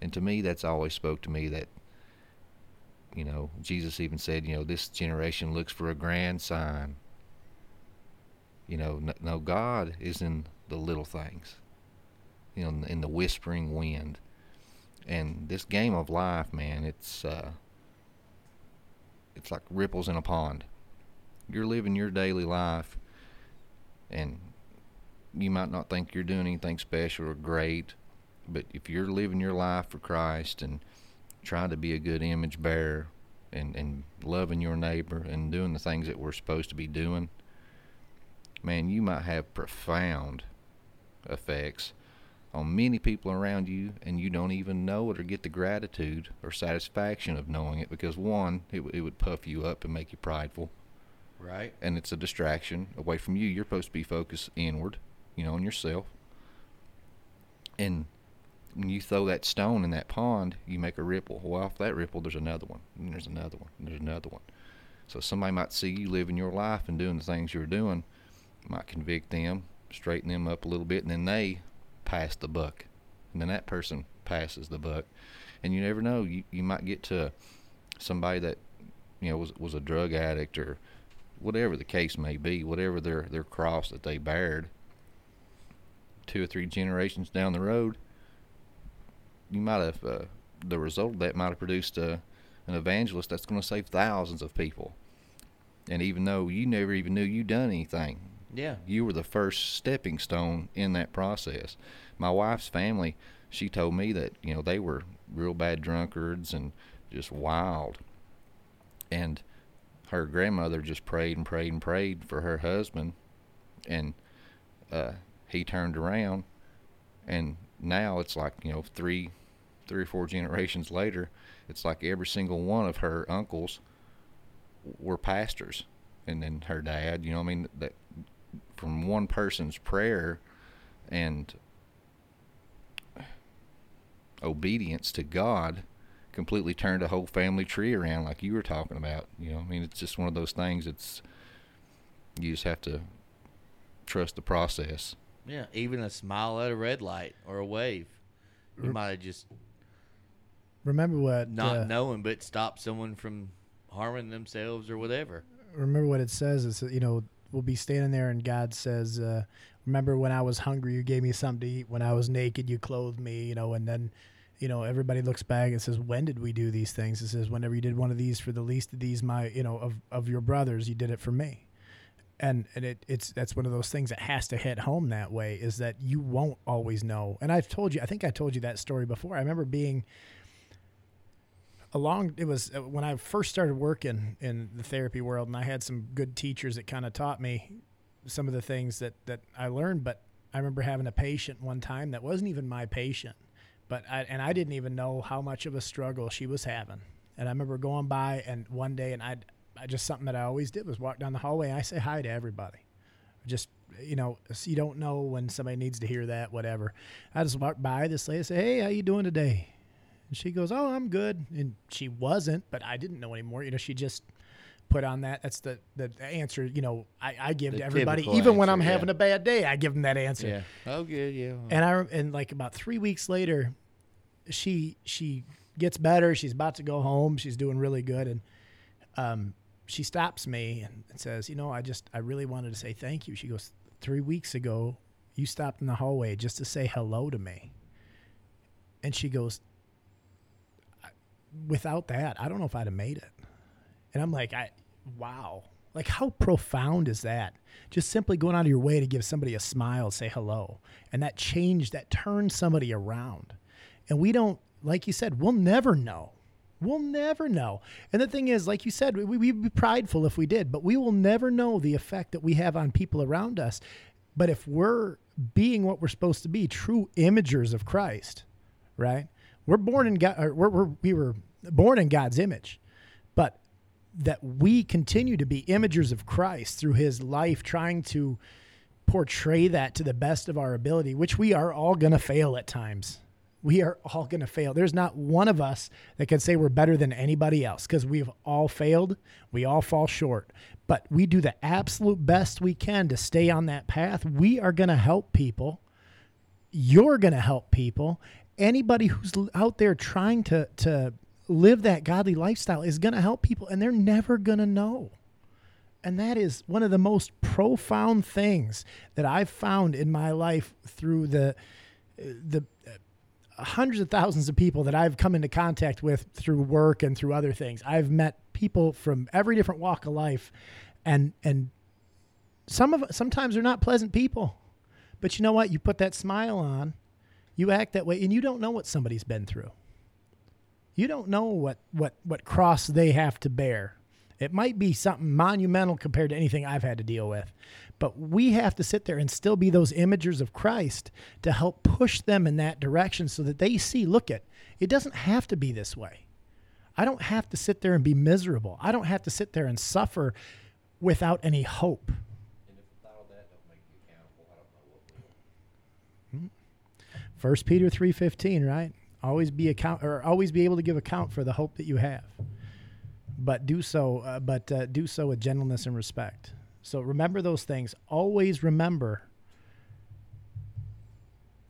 And to me, that's always spoke to me that, you know, Jesus even said, you know, this generation looks for a grand sign. You know, no, no God is in the little things, you know, in, in the whispering wind. And this game of life, man, it's uh, it's like ripples in a pond. You're living your daily life, and you might not think you're doing anything special or great, but if you're living your life for Christ and trying to be a good image bearer and, and loving your neighbor and doing the things that we're supposed to be doing, man, you might have profound effects on many people around you, and you don't even know it or get the gratitude or satisfaction of knowing it, because one, it, it would puff you up and make you prideful. Right. And it's a distraction away from you. You're supposed to be focused inward, you know, on yourself. And when you throw that stone in that pond, you make a ripple. Well, off that ripple, there's another one, and there's another one, and there's another one. So somebody might see you living your life and doing the things you're doing, might convict them, straighten them up a little bit, and then they pass the buck, and then that person passes the buck, and you never know, you you might get to somebody that, you know, was was a drug addict or whatever the case may be, whatever their their cross that they bared. Two or three generations down the road, you might have uh, the result of that might have produced a, an evangelist that's going to save thousands of people, and even though you never even knew you done anything. Yeah. You were the first stepping stone in that process. My wife's family, she told me that, you know, they were real bad drunkards and just wild. And her grandmother just prayed and prayed and prayed for her husband. And uh, he turned around. And now it's like, you know, three, three or four generations later, it's like every single one of her uncles were pastors. And then her dad, you know what I mean? That, from one person's prayer and obedience to God completely turned a whole family tree around, like you were talking about. You know, I mean, it's just one of those things. It's, you just have to trust the process. Yeah, even a smile at a red light or a wave, you Re- might have just remember what not uh, knowing, but stop someone from harming themselves or whatever. Remember what it says is, you know, we'll be standing there and God says, uh, remember when I was hungry, you gave me something to eat. When I was naked, you clothed me, you know, and then, you know, everybody looks back and says, when did we do these things? It says, whenever you did one of these for the least of these, my, you know, of, of your brothers, you did it for me. And, and it, it's, that's one of those things that has to hit home that way, is that you won't always know. And I've told you, I think I told you that story before. I remember being along, it was when I first started working in the therapy world, and I had some good teachers that kind of taught me some of the things that, that I learned. But I remember having a patient one time that wasn't even my patient, but I, and I didn't even know how much of a struggle she was having. And I remember going by and one day, and I, I just, something that I always did was walk down the hallway and I say hi to everybody. Just, you know, you don't know when somebody needs to hear that, whatever. I just walked by this lady and said, hey, how you doing today? And she goes, oh, I'm good. And she wasn't, but I didn't know anymore. You know, she just put on that. That's the, the answer, you know, I, I give the to everybody. Even answer, when I'm having yeah. a bad day, I give them that answer. Yeah. Oh, good, yeah. And, I, and like about three weeks later, she she gets better. She's about to go home. She's doing really good. And um, she stops me and says, you know, I just, I really wanted to say thank you. She goes, three weeks ago, you stopped in the hallway just to say hello to me. And she goes, without that, I don't know if I'd have made it. And I'm like, I, wow. Like, how profound is that? Just simply going out of your way to give somebody a smile, say hello. And that changed, that turned somebody around. And we don't, like you said, we'll never know. We'll never know. And the thing is, like you said, we, we'd be prideful if we did, but we will never know the effect that we have on people around us. But if we're being what we're supposed to be, true imagers of Christ, right? We're born in God, or we're, we're, we were born in God's image, but that we continue to be imagers of Christ through his life, trying to portray that to the best of our ability, which we are all going to fail at times. We are all going to fail. There's not one of us that can say we're better than anybody else because we've all failed. We all fall short. But we do the absolute best we can to stay on that path. We are going to help people. You're going to help people. Anybody who's out there trying to, to live that godly lifestyle is going to help people, and they're never going to know. And that is one of the most profound things that I've found in my life through the the hundreds of thousands of people that I've come into contact with through work and through other things. I've met people from every different walk of life, and and some of sometimes they're not pleasant people, but you know what? You put that smile on, you act that way, and you don't know what somebody's been through. You don't know what what what cross they have to bear. It might be something monumental compared to anything I've had to deal with. But we have to sit there and still be those imagers of Christ to help push them in that direction so that they see, look it, it doesn't have to be this way. I don't have to sit there and be miserable. I don't have to sit there and suffer without any hope. And if the thought of that don't make you accountable, I don't know what will. First Peter three fifteen, right? Always be account or always be able to give account for the hope that you have. But do so, uh, but uh, do so with gentleness and respect. So remember those things. Always remember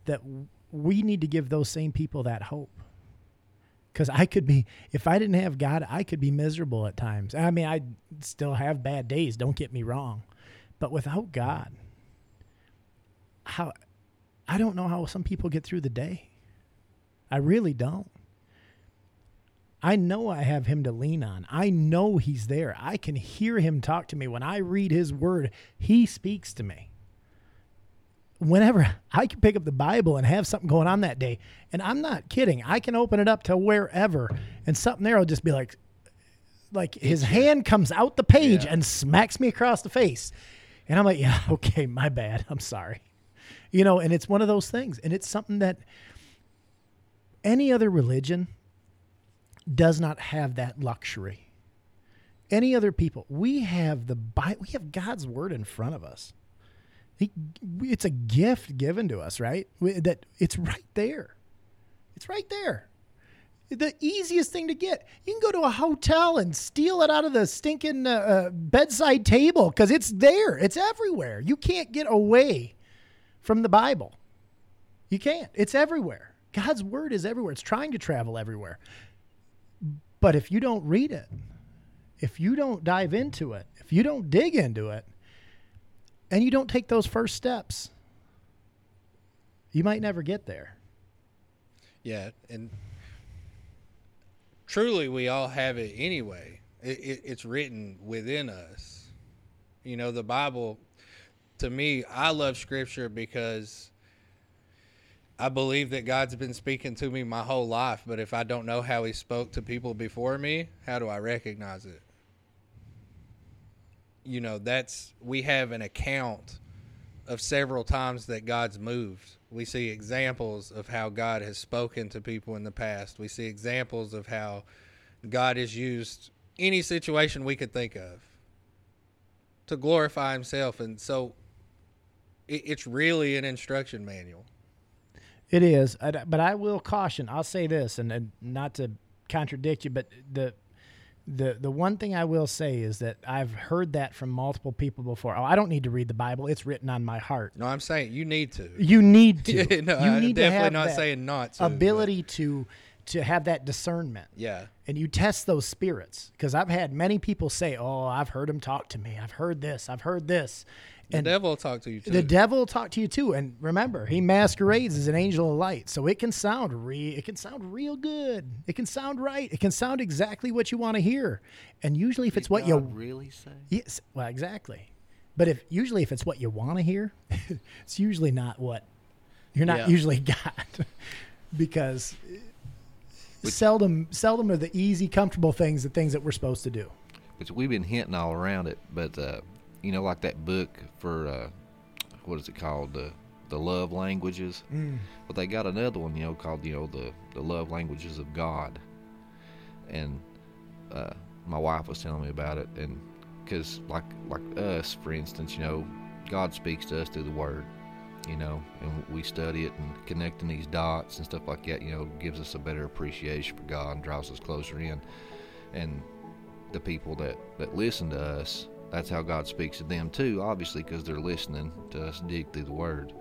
that w- we need to give those same people that hope. Because I could be, if I didn't have God, I could be miserable at times. I mean, I still have bad days. Don't get me wrong, but without God, how I don't know how some people get through the day. I really don't. I know I have him to lean on. I know he's there. I can hear him talk to me. When I read his word, he speaks to me. Whenever I can pick up the Bible and have something going on that day, and I'm not kidding, I can open it up to wherever, and something there will just be like, like his hand comes out the page yeah. and smacks me across the face. And I'm like, yeah, okay, my bad. I'm sorry. You know, and it's one of those things. And it's something that any other religion does not have that luxury. Any other people, we have the we have God's word in front of us. He, it's a gift given to us, right? We, that it's right there. It's right there. The easiest thing to get. You can go to a hotel and steal it out of the stinking uh, uh, bedside table because it's there. It's everywhere. You can't get away from the Bible. You can't. It's everywhere. God's word is everywhere. It's trying to travel everywhere. But if you don't read it, if you don't dive into it, if you don't dig into it, and you don't take those first steps, you might never get there. Yeah, and truly we all have it anyway. It, it, it's written within us. You know, the Bible, to me, I love Scripture because I believe that God's been speaking to me my whole life, but if I don't know how he spoke to people before me, how do I recognize it? You know, that's, we have an account of several times that God's moved. We see examples of how God has spoken to people in the past. We see examples of how God has used any situation we could think of to glorify himself. And so it, it's really an instruction manual. It is. But I will caution. I'll say this, and, and not to contradict you, but the the the one thing I will say is that I've heard that from multiple people before. Oh, I don't need to read the Bible. It's written on my heart. No, I'm saying you need to. You need to. No, you need I'm definitely to have not that saying not to, ability but. to to have that discernment. Yeah. And you test those spirits, because I've had many people say, oh, I've heard him talk to me. I've heard this. I've heard this. And the devil will talk to you too. The devil will talk to you too. And remember, he masquerades as an angel of light. So it can sound re it can sound real good. It can sound right. It can sound exactly what you want to hear. And usually if Did it's what God you really say? Yes, well, exactly. But if usually if it's what you want to hear, it's usually not what you're not yeah. usually got. Because Which, seldom seldom are the easy, comfortable things the things that we're supposed to do. Which we've been hinting all around it, but uh you know, like that book for, uh, what is it called? The the Love Languages. Mm. But they got another one, you know, called, you know, the, the Love Languages of God. And uh, my wife was telling me about it. And because, like, like us, for instance, you know, God speaks to us through the Word, you know, and we study it and connecting these dots and stuff like that, you know, gives us a better appreciation for God and draws us closer in. And the people that, that listen to us, that's how God speaks to them too, obviously, because they're listening to us dig through the Word.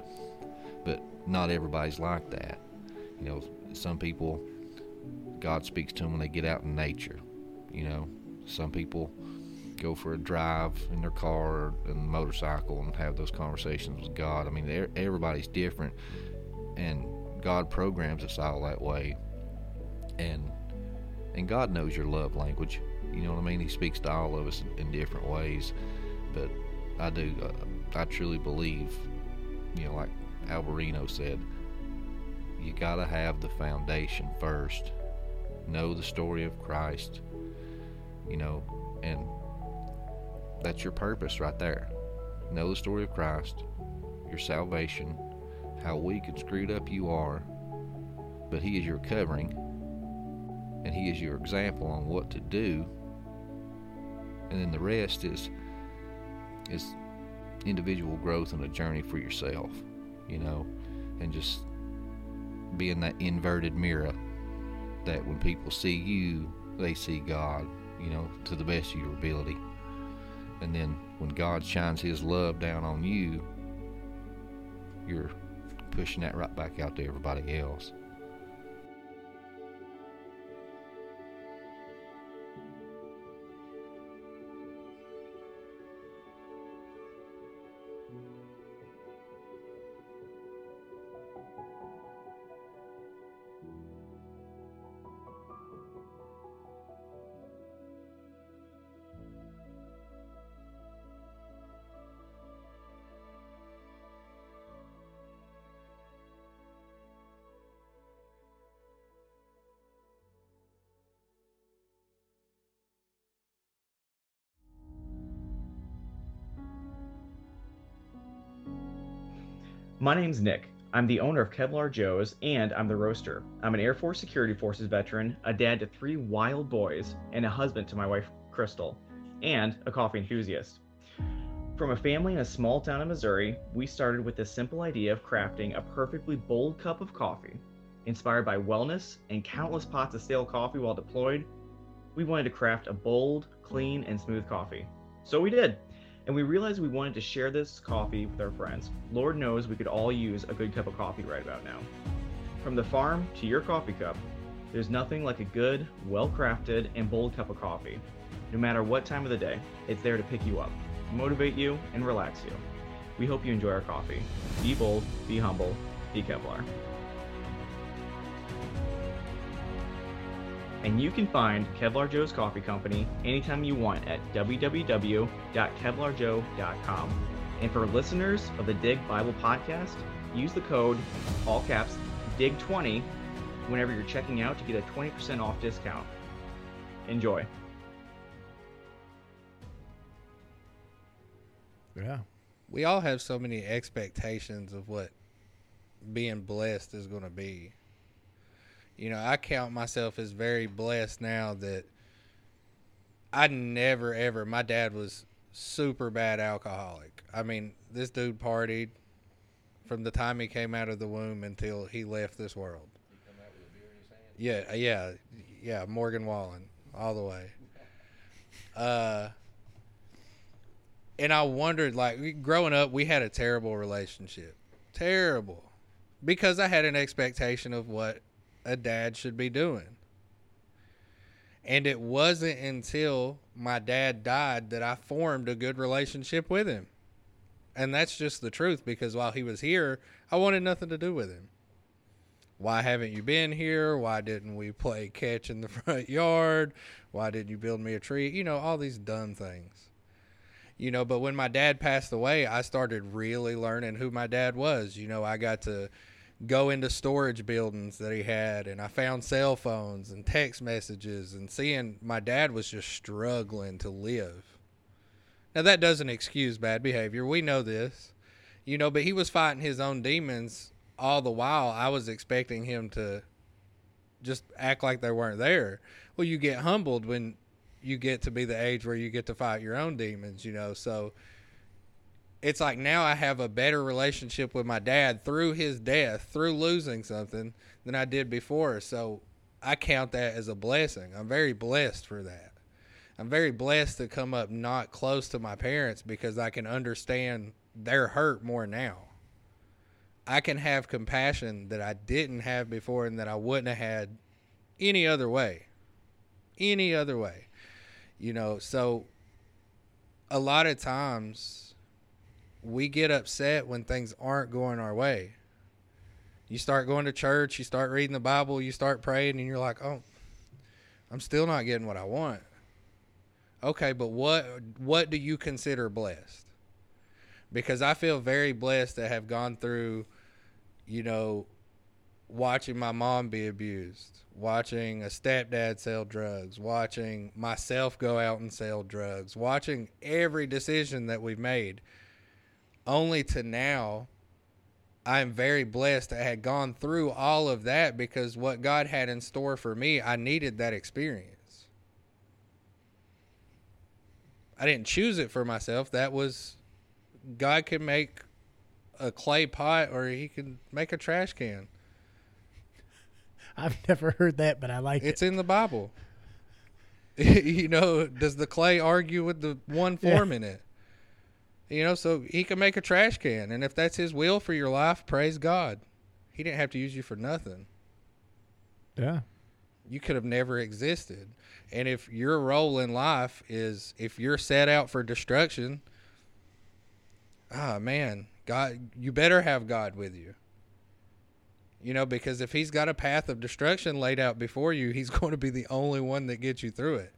But not everybody's like that. You know, some people, God speaks to them when they get out in nature. You know, some people go for a drive in their car and motorcycle and have those conversations with God. I mean, everybody's different, and God programs us all that way. And and God knows your love language. You know what I mean? He speaks to all of us in different ways. But I do, uh, I truly believe, you know, like Alberino said, you got to have the foundation first. Know the story of Christ, you know, and that's your purpose right there. Know the story of Christ, your salvation, how weak and screwed up you are, but He is your covering, and He is your example on what to do. And then the rest is is individual growth and a journey for yourself, you know, and just being that inverted mirror that when people see you, they see God, you know, to the best of your ability. And then when God shines His love down on you, you're pushing that right back out to everybody else. My name's Nick. I'm the owner of Kevlar Joe's, and I'm the roaster. I'm an Air Force Security Forces veteran, a dad to three wild boys, and a husband to my wife, Crystal, and a coffee enthusiast. From a family in a small town in Missouri, we started with the simple idea of crafting a perfectly bold cup of coffee. Inspired by wellness and countless pots of stale coffee while deployed, we wanted to craft a bold, clean, and smooth coffee. So we did. And we realized we wanted to share this coffee with our friends. Lord knows we could all use a good cup of coffee right about now. From the farm to your coffee cup, there's nothing like a good, well-crafted, and bold cup of coffee. No matter what time of the day, it's there to pick you up, motivate you, and relax you. We hope you enjoy our coffee. Be bold, be humble, be Kevlar. And you can find Kevlar Joe's Coffee Company anytime you want at w w w dot kevlar joe dot com. And for listeners of the Dig Bible podcast, use the code, all caps, dig twenty whenever you're checking out to get a twenty percent off discount. Enjoy. Yeah. We all have so many expectations of what being blessed is going to be. You know, I count myself as very blessed now that I never, ever, my dad was super bad alcoholic. I mean, this dude partied from the time he came out of the womb until he left this world. He come out with a beer in his hand? Yeah, yeah, yeah, Morgan Wallen, all the way. Uh, and I wondered, like, growing up, we had a terrible relationship. Terrible. Because I had an expectation of what a dad should be doing. And it wasn't until my dad died that I formed a good relationship with him. And that's just the truth, because while he was here, I wanted nothing to do with him. Why haven't you been here? Why didn't we play catch in the front yard? Why didn't you build me a tree? You know, all these dumb things. You know, but when my dad passed away, I started really learning who my dad was. You know, I got to go into storage buildings that he had, and I found cell phones and text messages, and seeing my dad was just struggling to live. Now, that doesn't excuse bad behavior. We know this, you know, but he was fighting his own demons all the while. I was expecting him to just act like they weren't there. Well, you get humbled when you get to be the age where you get to fight your own demons, you know, so it's like now I have a better relationship with my dad through his death, through losing something, than I did before. So I count that as a blessing. I'm very blessed for that. I'm very blessed to come up not close to my parents, because I can understand their hurt more now. I can have compassion that I didn't have before and that I wouldn't have had any other way. Any other way. You know, so a lot of times we get upset when things aren't going our way. You start going to church, you start reading the Bible, you start praying, and you're like, oh, I'm still not getting what I want. Okay, but what what do you consider blessed? Because I feel very blessed to have gone through, you know, watching my mom be abused, watching a stepdad sell drugs, watching myself go out and sell drugs, watching every decision that we've made. Only to now, I'm very blessed I had gone through all of that, because what God had in store for me, I needed that experience. I didn't choose it for myself. That was, God can make a clay pot or he can make a trash can. I've never heard that, but I like it. It's in the Bible. You know, does the clay argue with the one form yeah. in it? You know, so he can make a trash can. And if that's his will for your life, praise God. He didn't have to use you for nothing. Yeah. You could have never existed. And if your role in life is, if you're set out for destruction, ah, man, God, you better have God with you. You know, because if he's got a path of destruction laid out before you, he's going to be the only one that gets you through it.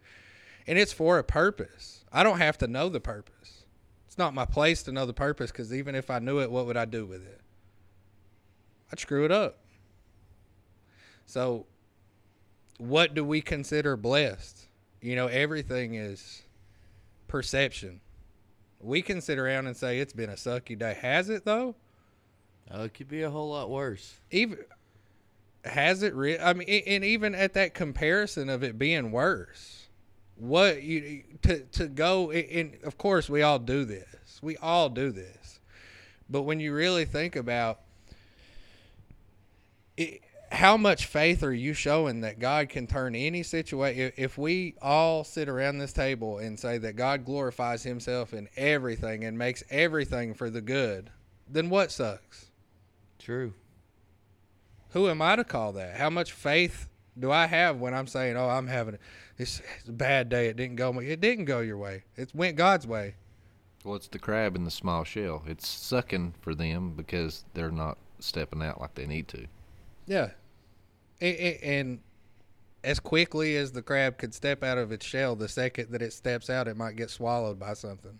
And it's for a purpose. I don't have to know the purpose. It's not my place to know the purpose, because even if I knew it, what would I do with it? I'd screw it up. So what do we consider blessed? You know, everything is perception. We can sit around and say it's been a sucky day. Has it, though? Oh, it could be a whole lot worse. Even has it re- I mean, and even at that comparison of it being worse. What you to to go in, of course we all do this. We all do this. But when you really think about it, how much faith are you showing that God can turn any situation? If we all sit around this table and say that God glorifies himself in everything and makes everything for the good, then what sucks? True. Who am I to call that? How much faith do I have when I'm saying, oh, I'm having it's, it's a bad day. It didn't go. It didn't go your way. It went God's way. Well, it's the crab in the small shell. It's sucking for them because they're not stepping out like they need to. Yeah. It, it, and as quickly as the crab could step out of its shell, the second that it steps out, it might get swallowed by something.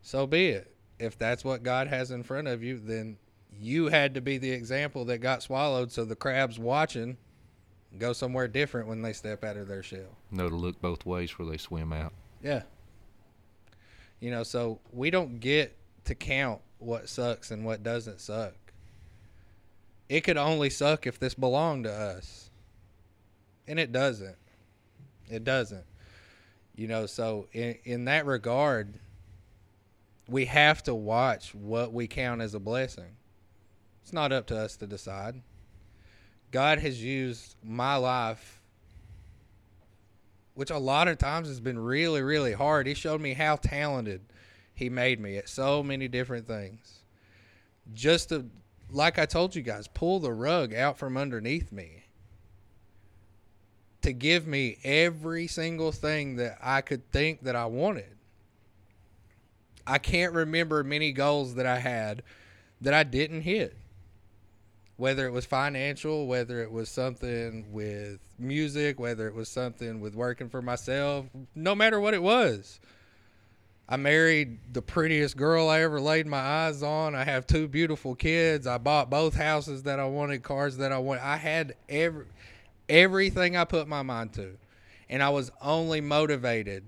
So be it. If that's what God has in front of you, then you had to be the example that got swallowed, so the crab's watching go somewhere different when they step out of their shell. Know to look both ways where they swim out. Yeah. You know, so we don't get to count what sucks and what doesn't suck. It could only suck if this belonged to us. And it doesn't. It doesn't. You know, so in, in that regard, we have to watch what we count as a blessing. It's not up to us to decide. God has used my life, which a lot of times has been really, really hard. He showed me how talented he made me at so many different things. Just to, like I told you guys, pull the rug out from underneath me to give me every single thing that I could think that I wanted. I can't remember many goals that I had that I didn't hit. Whether it was financial, whether it was something with music, whether it was something with working for myself, no matter what it was. I married the prettiest girl I ever laid my eyes on. I have two beautiful kids. I bought both houses that I wanted, cars that I wanted. I had every, everything I put my mind to. And I was only motivated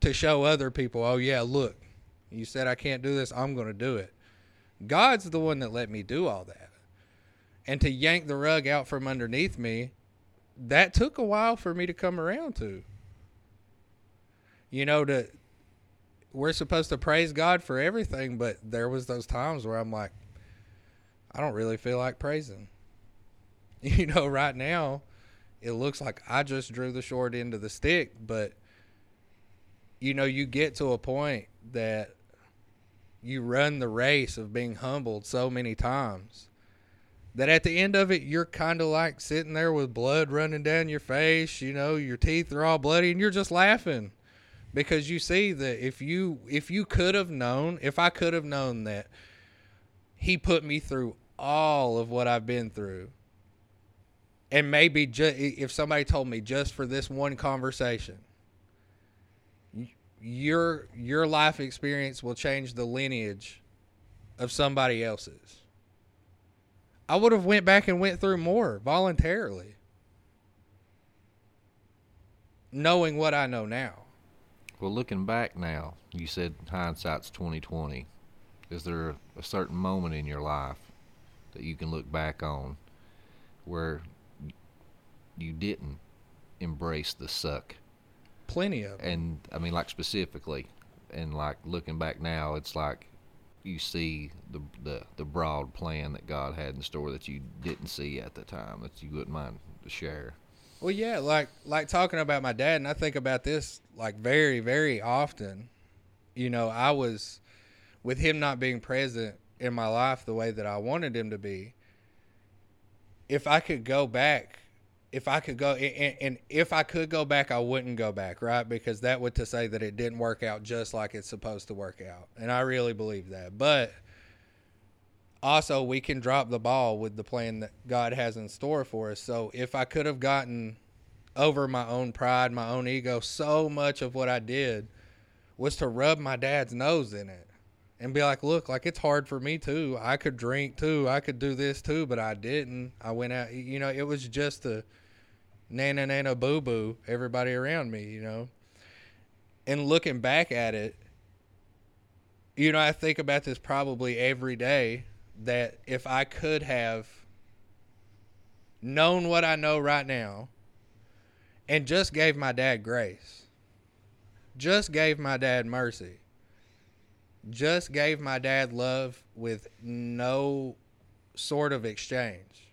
to show other people, oh, yeah, look, you said I can't do this. I'm going to do it. God's the one that let me do all that. And to yank the rug out from underneath me, that took a while for me to come around to. You know, to, we're supposed to praise God for everything, but there was those times where I'm like, I don't really feel like praising. You know, right now, it looks like I just drew the short end of the stick, but, you know, you get to a point that you run the race of being humbled so many times that at the end of it, you're kind of like sitting there with blood running down your face. You know, your teeth are all bloody and you're just laughing because you see that if you if you could have known, if I could have known that he put me through all of what I've been through. And maybe ju- if somebody told me just for this one conversation, your your life experience will change the lineage of somebody else's. I would have went back and went through more voluntarily, knowing what I know now. Well, looking back now, you said hindsight's twenty twenty. Is there a certain moment in your life that you can look back on where you didn't embrace the suck? Plenty of them. And I mean, like specifically, and like looking back now, it's like, you see the, the the broad plan that God had in store that you didn't see at the time that you wouldn't mind to share. Well, yeah, like like talking about my dad, and I think about this like very, very often. You know, I was with him not being present in my life the way that I wanted him to be. If I could go back, if I could go, and, and if I could go back, I wouldn't go back, right? Because that would to say that it didn't work out just like it's supposed to work out. And I really believe that. But also, we can drop the ball with the plan that God has in store for us. So if I could have gotten over my own pride, my own ego, so much of what I did was to rub my dad's nose in it and be like, look, like it's hard for me too. I could drink too. I could do this too, but I didn't. I went out, you know, it was just a nana, nana, boo, boo, everybody around me, you know. And looking back at it, you know, I think about this probably every day that if I could have known what I know right now and just gave my dad grace, just gave my dad mercy, just gave my dad love with no sort of exchange,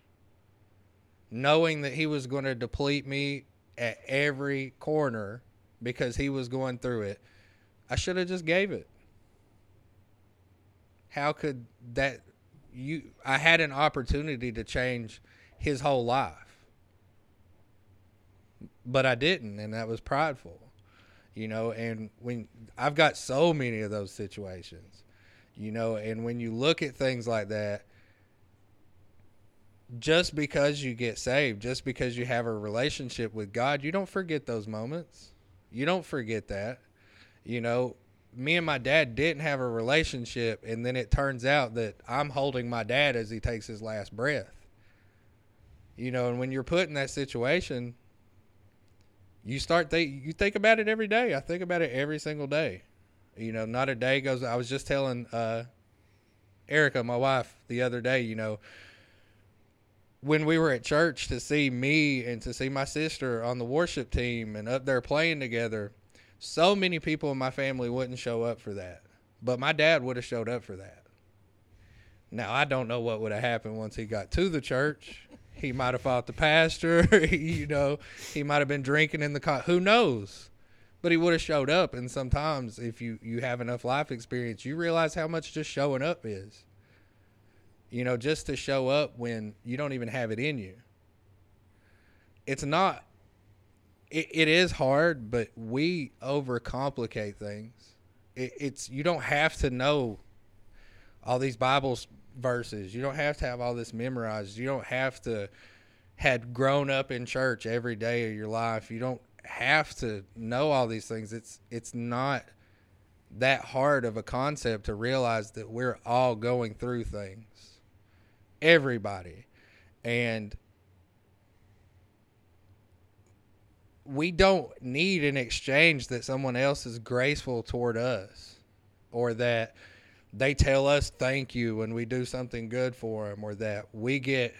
knowing that he was going to deplete me at every corner because he was going through it. I should have just gave it. How could that you, I had an opportunity to change his whole life, but I didn't. And that was prideful. You know, and when I've got so many of those situations, you know, and when you look at things like that, just because you get saved, just because you have a relationship with God, you don't forget those moments. You don't forget that. You know, me and my dad didn't have a relationship, and then it turns out that I'm holding my dad as he takes his last breath. You know, and when you're put in that situation, you start think you think about it every day. I think about it every single day. You know, not a day goes. I was just telling uh, Erica, my wife, the other day, you know, when we were at church, to see me and to see my sister on the worship team and up there playing together, so many people in my family wouldn't show up for that. But my dad would have showed up for that. Now, I don't know what would have happened once he got to the church. He might have fought the pastor. You know, he might have been drinking in the car. Who knows? But he would have showed up. And sometimes if you, you have enough life experience, you realize how much just showing up is. You know, just to show up when you don't even have it in you. It's not, it, it is hard, but we overcomplicate things. It, it's, you don't have to know all these Bible verses. You don't have to have all this memorized. You don't have to have grown up in church every day of your life. You don't have to know all these things. It's, it's not that hard of a concept to realize that we're all going through things. Everybody. And we don't need an exchange that someone else is graceful toward us, or that they tell us thank you when we do something good for them, or that we get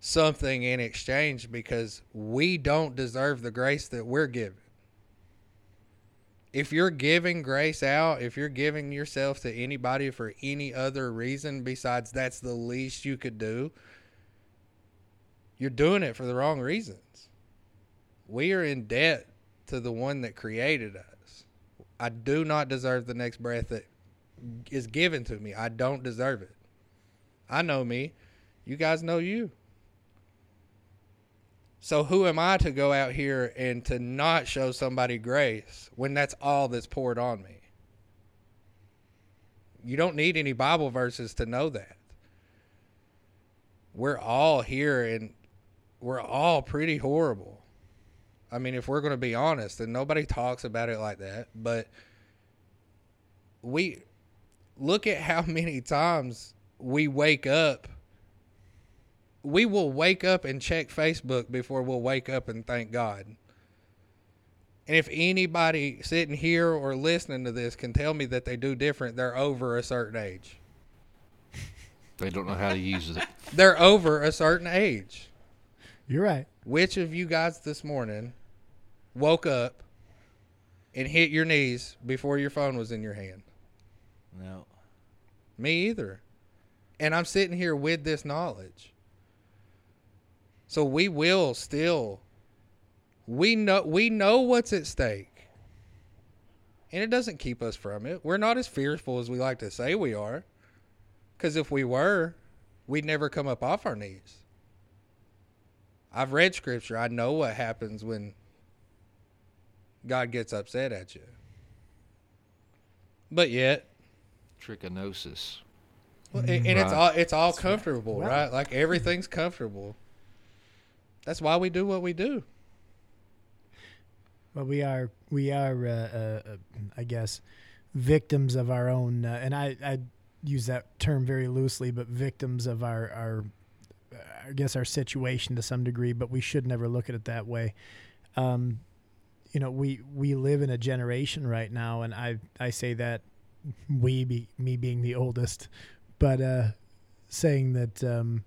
something in exchange, because we don't deserve the grace that we're given. If you're giving grace out, if you're giving yourself to anybody for any other reason besides that's the least you could do, you're doing it for the wrong reasons. We are in debt to the one that created us. I do not deserve the next breath that is given to me. I don't deserve it. I know me. You guys know you. So who am I to go out here and to not show somebody grace when that's all that's poured on me? You don't need any Bible verses to know that. We're all here and we're all pretty horrible. I mean, if we're going to be honest, and nobody talks about it like that, but we look at how many times we wake up. We will wake up and check Facebook before we'll wake up and thank God. And if anybody sitting here or listening to this can tell me that they do different, they're over a certain age. They don't know how to use it. They're over a certain age. You're right. Which of you guys this morning woke up and hit your knees before your phone was in your hand? No. Me either. And I'm sitting here with this knowledge. So we will still, we know we know what's at stake. And it doesn't keep us from it. We're not as fearful as we like to say we are. Because if we were, we'd never come up off our knees. I've read scripture. I know what happens when God gets upset at you. But yet. Trichinosis. Well, and right. it's all, it's all comfortable, right. right? Like everything's comfortable. That's why we do what we do. Well, we are, we are, uh, uh, I guess, victims of our own, uh, and I, I use that term very loosely, but victims of our, our, I guess, our situation to some degree, but we should never look at it that way. Um, you know, we, we live in a generation right now, and I, I say that we, be, me being the oldest, but uh, saying that... Um,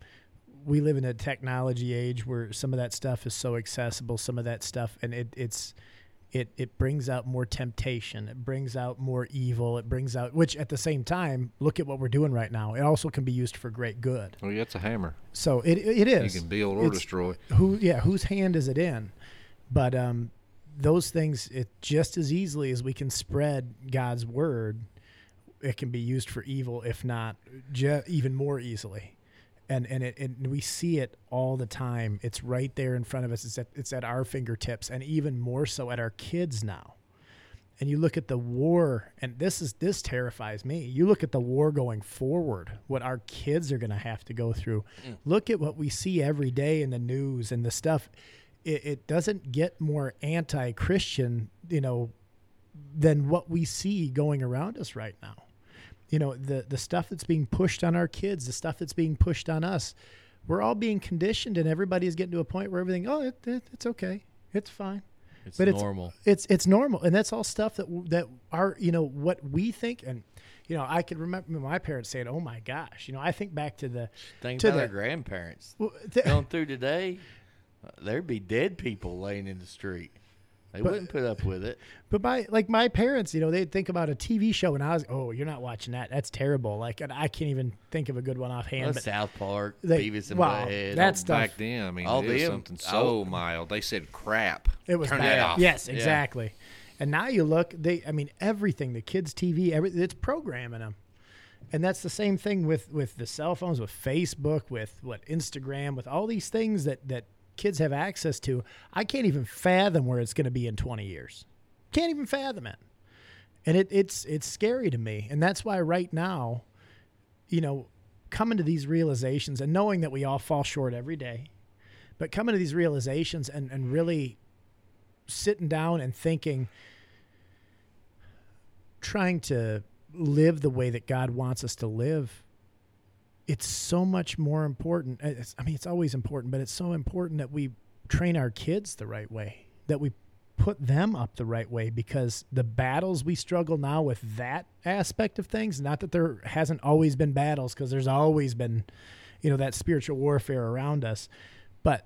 we live in a technology age where some of that stuff is so accessible, some of that stuff, and it it's it it brings out more temptation, it brings out more evil, it brings out, which at the same time, look at what we're doing right now. It also can be used for great good. Oh, well, yeah, it's a hammer. So it it is. You can build or it's, destroy. Who yeah, whose hand is it in? But um, those things, it just as easily as we can spread God's word, it can be used for evil, if not je- even more easily. And and it and we see it all the time. It's right there in front of us. It's at, it's at our fingertips, and even more so at our kids now. And you look at the war, and this is this terrifies me. You look at the war going forward, what our kids are going to have to go through. Mm. Look at what we see every day in the news and the stuff. It, it doesn't get more anti-Christian, you know, than what we see going around us right now. You know, the, the stuff that's being pushed on our kids, the stuff that's being pushed on us, we're all being conditioned, and everybody is getting to a point where everything, oh, it, it, it's okay. It's fine. It's but normal. It's, it's, it's normal. And that's all stuff that, that are, you know, what we think. And, you know, I can remember my parents saying, oh my gosh, you know, I think back to the, think to about the, our grandparents well, th- going through today, there'd be dead people laying in the street. They but, wouldn't put up with it. But my, like my parents, you know, they'd think about a T V show, and I was, oh, you're not watching that. That's terrible. Like, and I can't even think of a good one offhand. Well, but South Park, they, Beavis and wow, Butthead. That stuff. Back then, I mean, all it them, is something so oh, mild. They said crap. It was Turn bad. That off. Yes, exactly. Yeah. And now you look, they, I mean, everything, the kids' T V, everything, it's programming them. And that's the same thing with, with the cell phones, with Facebook, with what Instagram, with all these things that, that, kids have access to. I can't even fathom where it's going to be in twenty years. Can't even fathom it. And it, it's it's scary to me. And that's why right now, you know, coming to these realizations and knowing that we all fall short every day, but coming to these realizations and, and really sitting down and thinking, trying to live the way that God wants us to live, it's so much more important. It's, I mean, it's always important, but it's so important that we train our kids the right way, that we put them up the right way, because the battles we struggle now with that aspect of things, not that there hasn't always been battles, because there's always been, you know, that spiritual warfare around us, but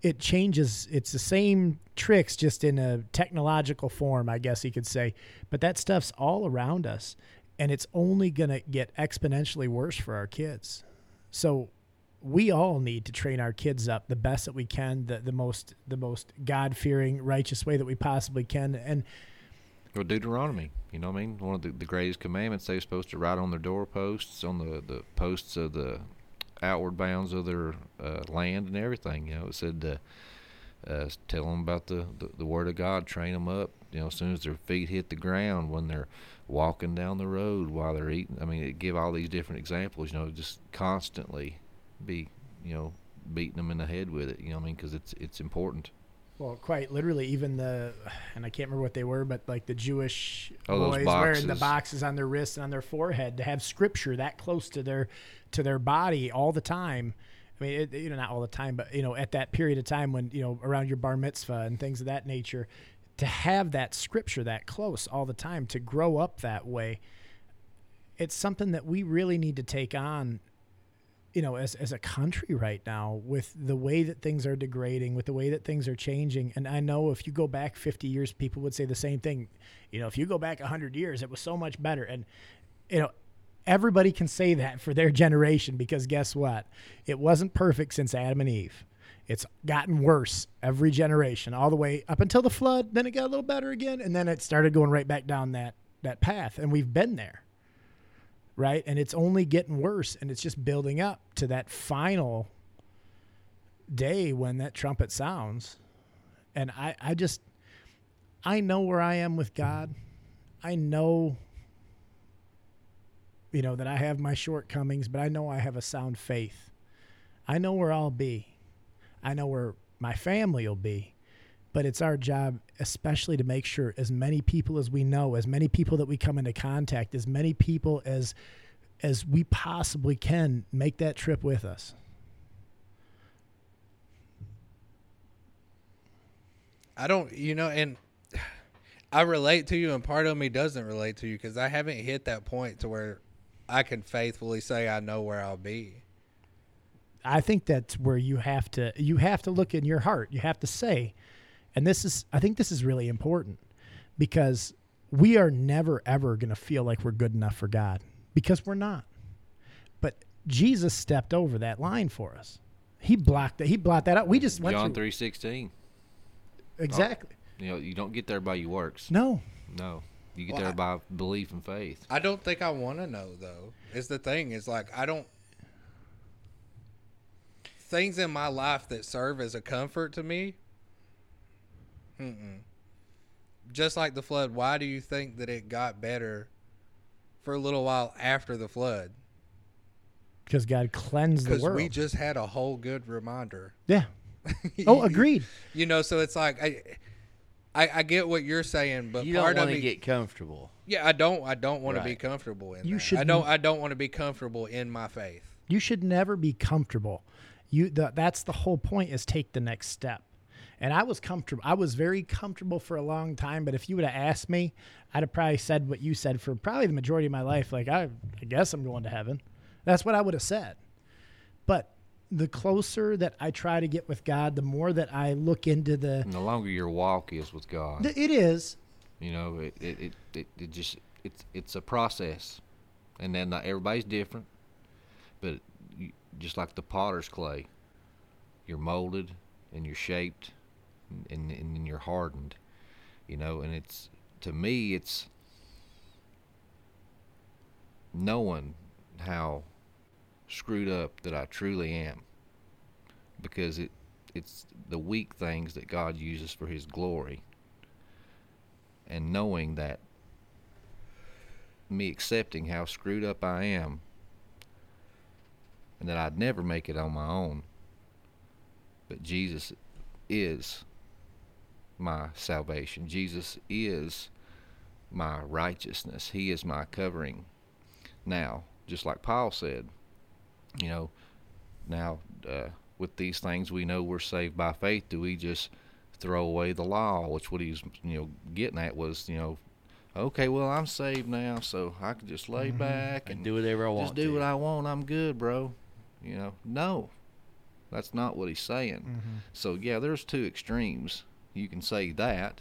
it changes. It's the same tricks, just in a technological form, I guess you could say, but that stuff's all around us. And it's only going to get exponentially worse for our kids. So we all need to train our kids up the best that we can, the, the most the most God-fearing, righteous way that we possibly can. And well, Deuteronomy, you know what I mean? One of the, the greatest commandments, they're supposed to write on their doorposts, on the, the posts of the outward bounds of their uh, land and everything. You know, it said, uh, uh, tell them about the, the, the Word of God, train them up. You know, as soon as their feet hit the ground, when they're walking down the road, while they're eating. I mean, it give all these different examples, you know, just constantly be, you know, beating them in the head with it, you know what I mean? Because it's, it's important. Well, quite literally, even the, and I can't remember what they were, but like the Jewish oh, boys wearing the boxes on their wrists and on their forehead, to have scripture that close to their, to their body all the time. I mean, it, you know, not all the time, but, you know, at that period of time when, you know, around your bar mitzvah and things of that nature, to have that scripture that close all the time, to grow up that way, it's something that we really need to take on, you know, as, as a country right now, with the way that things are degrading, with the way that things are changing. And I know if you go back fifty years, people would say the same thing. You know, if you go back one hundred years, it was so much better. And, you know, everybody can say that for their generation, because guess what? It wasn't perfect since Adam and Eve. It's gotten worse every generation, all the way up until the flood. Then it got a little better again, and then it started going right back down that, that path, and we've been there, right? And it's only getting worse, and it's just building up to that final day when that trumpet sounds. And I, I just, I know where I am with God. I know, you know, that I have my shortcomings, but I know I have a sound faith. I know where I'll be. I know where my family will be, but it's our job, especially to make sure as many people as we know, as many people that we come into contact, as many people as, as we possibly can, make that trip with us. I don't, you know, and I relate to you, and part of me doesn't relate to you, because I haven't hit that point to where I can faithfully say I know where I'll be. I think that's where you have to, you have to look in your heart. You have to say, and this is, I think this is really important, because we are never, ever going to feel like we're good enough for God, because we're not. But Jesus stepped over that line for us. He blocked that. He blocked that out. We just went John through. John three sixteen. Exactly. Oh, you know, you don't get there by your works. No. No. You get well, there I, by belief and faith. I don't think I want to know, though. It's the thing. It's like, I don't. Things in my life that serve as a comfort to me, mm-mm. Just like the flood, why do you think that it got better for a little while after the flood? Because God cleansed the world. Because we just had a whole good reminder. Yeah. Oh, agreed. You know, so it's like I, I, I get what you're saying, but you part don't want to get comfortable. Yeah, I don't. I don't want right. to be comfortable in. You that. should. I don't. I don't want to be comfortable in my faith. You should never be comfortable. You. The, that's the whole point. Is take the next step. And I was comfortable. I was very comfortable for a long time. But if you would have asked me, I'd have probably said what you said for probably the majority of my life. Like, I, I guess I'm going to heaven. That's what I would have said. But the closer that I try to get with God, the more that I look into the... And the longer your walk is with God. The, it is. You know, it it, it, it, it just it's, it's a process. And then not everybody's different. But you, just like the potter's clay, you're molded and you're shaped. And, and and you're hardened, you know. And it's, to me, it's knowing how screwed up that I truly am, because it it's the weak things that God uses for His glory, and knowing that me accepting how screwed up I am, and that I'd never make it on my own, but Jesus is my salvation. Jesus is my righteousness. He is my covering. Now, just like Paul said, you know, now uh, with these things we know we're saved by faith. Do we just throw away the law? Which what he was, you know, getting at was, you know, okay, well, I'm saved now, so I can just lay mm-hmm. back and, and do whatever I want. Just do to. what I want. I'm good, bro. You know, no, that's not what he's saying. Mm-hmm. So yeah, there's two extremes. You can say that,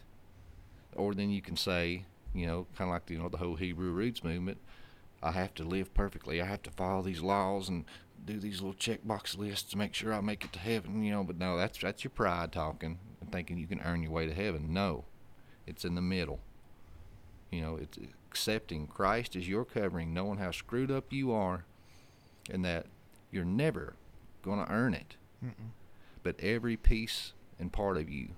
or then you can say, you know, kind of like the, you know, the whole Hebrew Roots movement, I have to live perfectly. I have to follow these laws and do these little checkbox lists to make sure I make it to heaven, you know. But no, that's that's your pride talking and thinking you can earn your way to heaven. No, it's in the middle. You know, it's accepting Christ as your covering, knowing how screwed up you are and that you're never going to earn it. Mm-mm. But every piece and part of you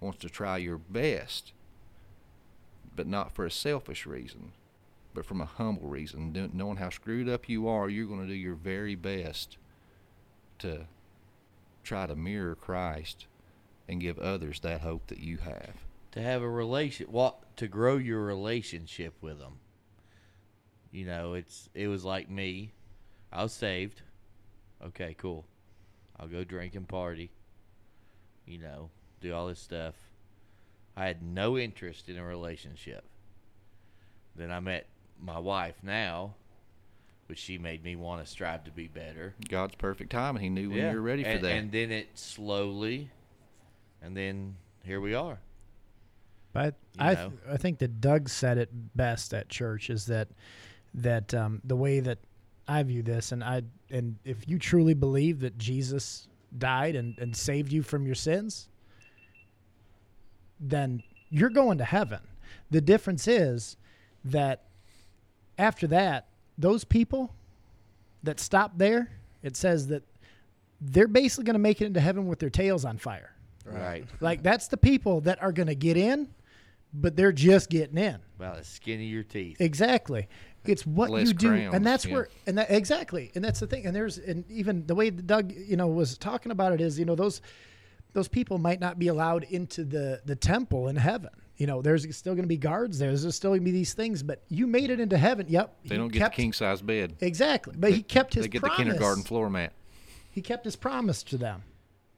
wants to try your best, but not for a selfish reason, but from a humble reason. Knowing how screwed up you are, you're going to do your very best to try to mirror Christ and give others that hope that you have. To have a relation, well, to grow your relationship with them. You know, it's it was like me. I was saved. Okay, cool. I'll go drink and party. You know. Do all this stuff. I had no interest in a relationship. Then I met my wife now, which she made me want to strive to be better. God's perfect time, and He knew when yeah. you were ready for and, that. And then it slowly, and then here we are. But you I th- I think that Doug said it best at church, is that that um, the way that I view this, and I and if you truly believe that Jesus died and, and saved you from your sins, then you're going to heaven. The difference is that after that, those people that stop there, it says that they're basically going to make it into heaven with their tails on fire. Right. Like, that's the people that are going to get in, but they're just getting in. About the skin of your teeth. Exactly. It's what Less you do. Crowns, and that's yeah. where, and that, exactly. And that's the thing. And there's, and even the way Doug, you know, was talking about it is, you know, those, those people might not be allowed into the, the temple in heaven. You know, there's still going to be guards there. There's still going to be these things, but you made it into heaven. Yep. They don't kept, get the king-size bed. Exactly. But they, he kept his promise. They get promise. the kindergarten floor mat. He kept his promise to them.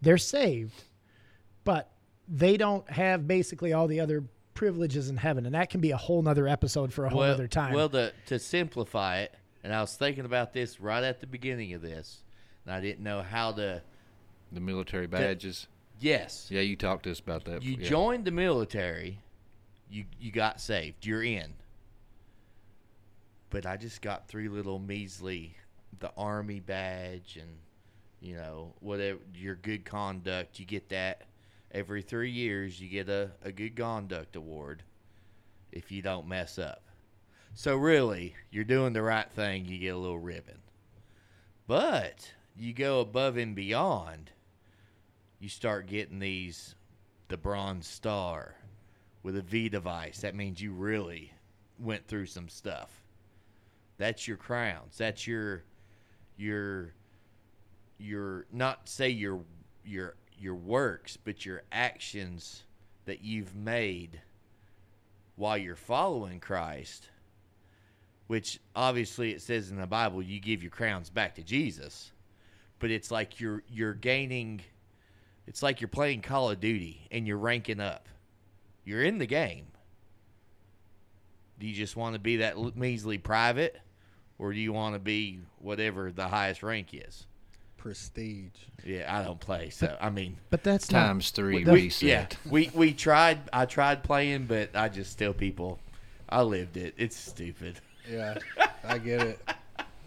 They're saved, but they don't have basically all the other privileges in heaven, and that can be a whole nother episode for a whole well, other time. Well, the, to simplify it, and I was thinking about this right at the beginning of this, and I didn't know how to... The military badges... To, Yes. Yeah, you talked to us about that. You yeah. joined the military, you you got saved, you're in. But I just got three little measly, the Army badge and, you know, whatever, your good conduct. You get that every three years. You get a, a good conduct award if you don't mess up. So really, you're doing the right thing, you get a little ribbon. But you go above and beyond. You start getting these, the Bronze Star with a V device. That means you really went through some stuff. That's your crowns. That's your, your, your, not say your, your, your works, but your actions that you've made while you're following Christ, which obviously it says in the Bible, you give your crowns back to Jesus, but it's like you're you're gaining, it's like you're playing Call of Duty and you're ranking up. You're in the game. Do you just want to be that measly private, or do you want to be whatever the highest rank is? Prestige. Yeah, I don't play, so I mean. But that's times not, three we, reset. Yeah, we we tried. I tried playing, but I just tell people, I lived it. It's stupid. Yeah, I get it.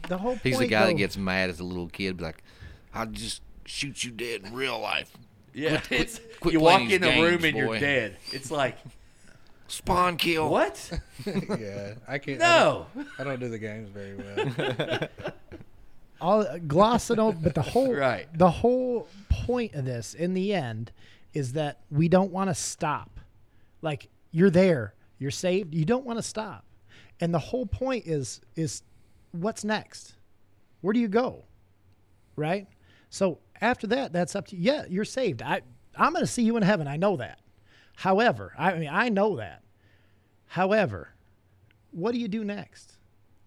The whole point, he's the guy though, that gets mad as a little kid, like, I'll just shoot you dead in real life. Yeah, quit, it's quit, quit you walk in the games, room and boy. You're dead. It's like. Spawn kill. What? Yeah, I can't. No, I don't, I don't do the games very well. I'll gloss it over, but the whole right. the whole point of this, in the end, is that we don't want to stop. Like, you're there, you're saved, you don't want to stop, and the whole point is is what's next? Where do you go? Right. So after that, that's up to you. Yeah, you're saved. I I'm going to see you in heaven. I know that. However, I mean, I know that. However, what do you do next?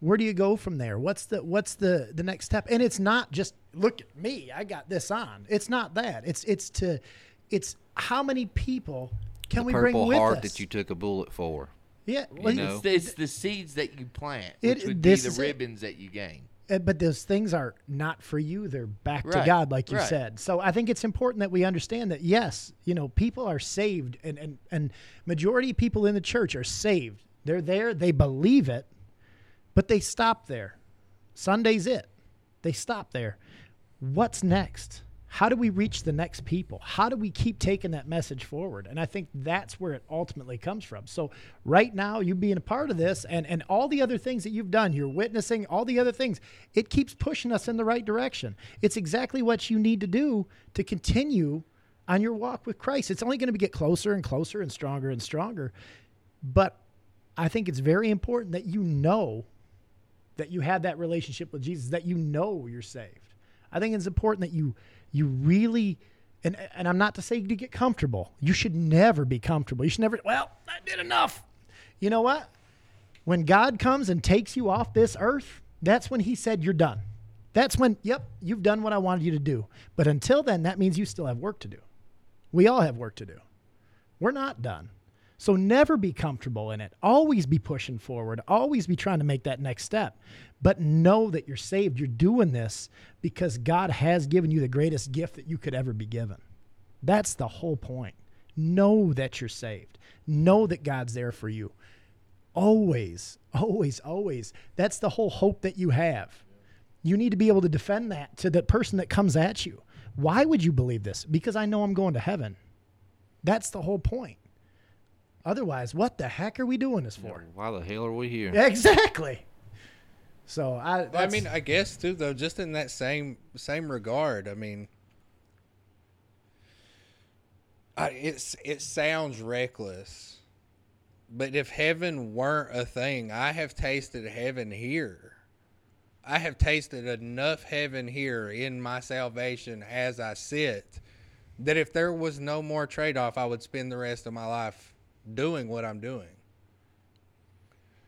Where do you go from there? What's the what's the, the next step? And it's not just look at me, I got this on. It's not that. It's it's to it's how many people can we bring with us? The purple heart that you took a bullet for. Yeah, well, you know? it's, the, it's the seeds that you plant, which it, would be the ribbons it. that you gain. But those things are not for you. They're back right. to God, like you right. said. So I think it's important that we understand that, yes, you know, people are saved, and, and, and majority of people in the church are saved. They're there. They believe it, but they stop there. Sunday's it. They stop there. What's next? How do we reach the next people? How do we keep taking that message forward? And I think that's where it ultimately comes from. So right now, you being a part of this and, and all the other things that you've done, you're witnessing all the other things, it keeps pushing us in the right direction. It's exactly what you need to do to continue on your walk with Christ. It's only going to get closer and closer and stronger and stronger. But I think it's very important that you know that you have that relationship with Jesus, that you know you're saved. I think it's important that you... You really, and and I'm not to say to get comfortable. You should never be comfortable. You should never, well, I did enough. You know what? When God comes and takes you off this earth, that's when he said you're done. That's when, yep, you've done what I wanted you to do. But until then, that means you still have work to do. We all have work to do. We're not done. So never be comfortable in it. Always be pushing forward. Always be trying to make that next step. But know that you're saved. You're doing this because God has given you the greatest gift that you could ever be given. That's the whole point. Know that you're saved. Know that God's there for you. Always, always, always. That's the whole hope that you have. You need to be able to defend that to the person that comes at you. Why would you believe this? Because I know I'm going to heaven. That's the whole point. Otherwise, what the heck are we doing this for? Why the hell are we here? Exactly. So I. Well, I mean, I guess too, though. Just in that same same regard, I mean, I, it's it sounds reckless, but if heaven weren't a thing, I have tasted heaven here. I have tasted enough heaven here in my salvation as I sit, that if there was no more trade-off, I would spend the rest of my life doing what I'm doing.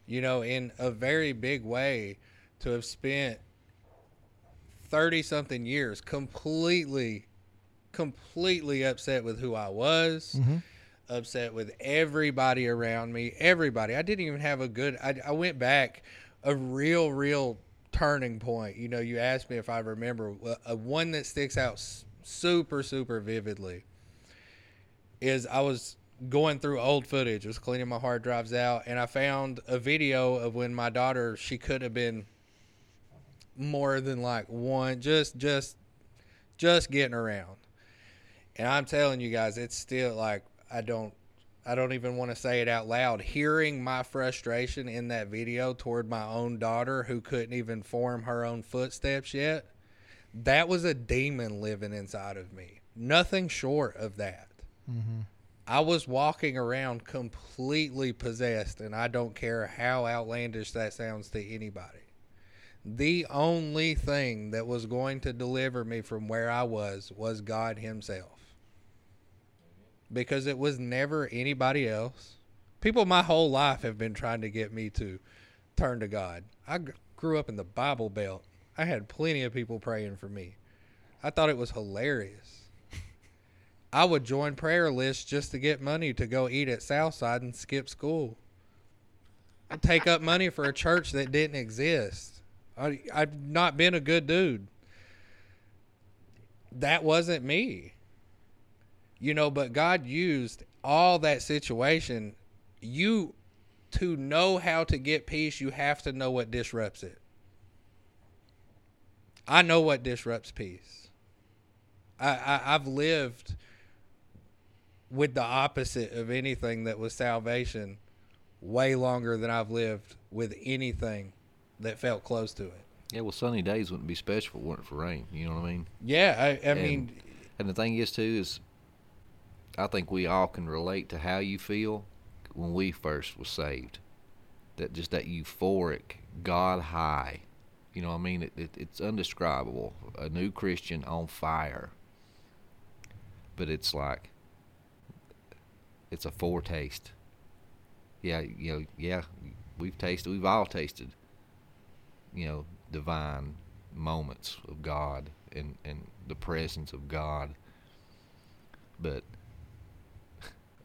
You know, in a very big way, to have spent thirty something years completely, completely upset with who I was, mm-hmm. upset with everybody around me, everybody. I didn't even have a good, I, I went back a real, real turning point. You know, you asked me if I remember a, a one that sticks out super, super vividly is I was going through old footage, was cleaning my hard drives out, and I found a video of when my daughter, she could have been more than like one, just just just getting around. And I'm telling you guys, it's still like I don't I don't even want to say it out loud. Hearing my frustration in that video toward my own daughter, who couldn't even form her own footsteps yet, that was a demon living inside of me. Nothing short of that. Mm-hmm. I was walking around completely possessed, and I don't care how outlandish that sounds to anybody. The only thing that was going to deliver me from where I was was God himself. because it was never anybody else. People my whole life have been trying to get me to turn to God. I g- grew up in the Bible Belt. I had plenty of people praying for me. I thought it was hilarious. I would join prayer lists just to get money to go eat at Southside and skip school. I'd take up money for a church that didn't exist. I, I've not been a good dude. That wasn't me. You know, but God used all that situation. You, to know how to get peace, you have to know what disrupts it. I know what disrupts peace. I, I, I've lived with the opposite of anything that was salvation way longer than I've lived with anything that felt close to it. Yeah, well, sunny days wouldn't be special if it weren't for rain. You know what I mean? Yeah, I, I and, mean... And the thing is, too, is I think we all can relate to how you feel when we first were saved. That just that euphoric, God high. You know what I mean? It, it, it's indescribable. A new Christian on fire. But it's like, it's a foretaste. Yeah, you know, yeah, we've tasted, we've all tasted, you know, divine moments of God and, and the presence of God. But,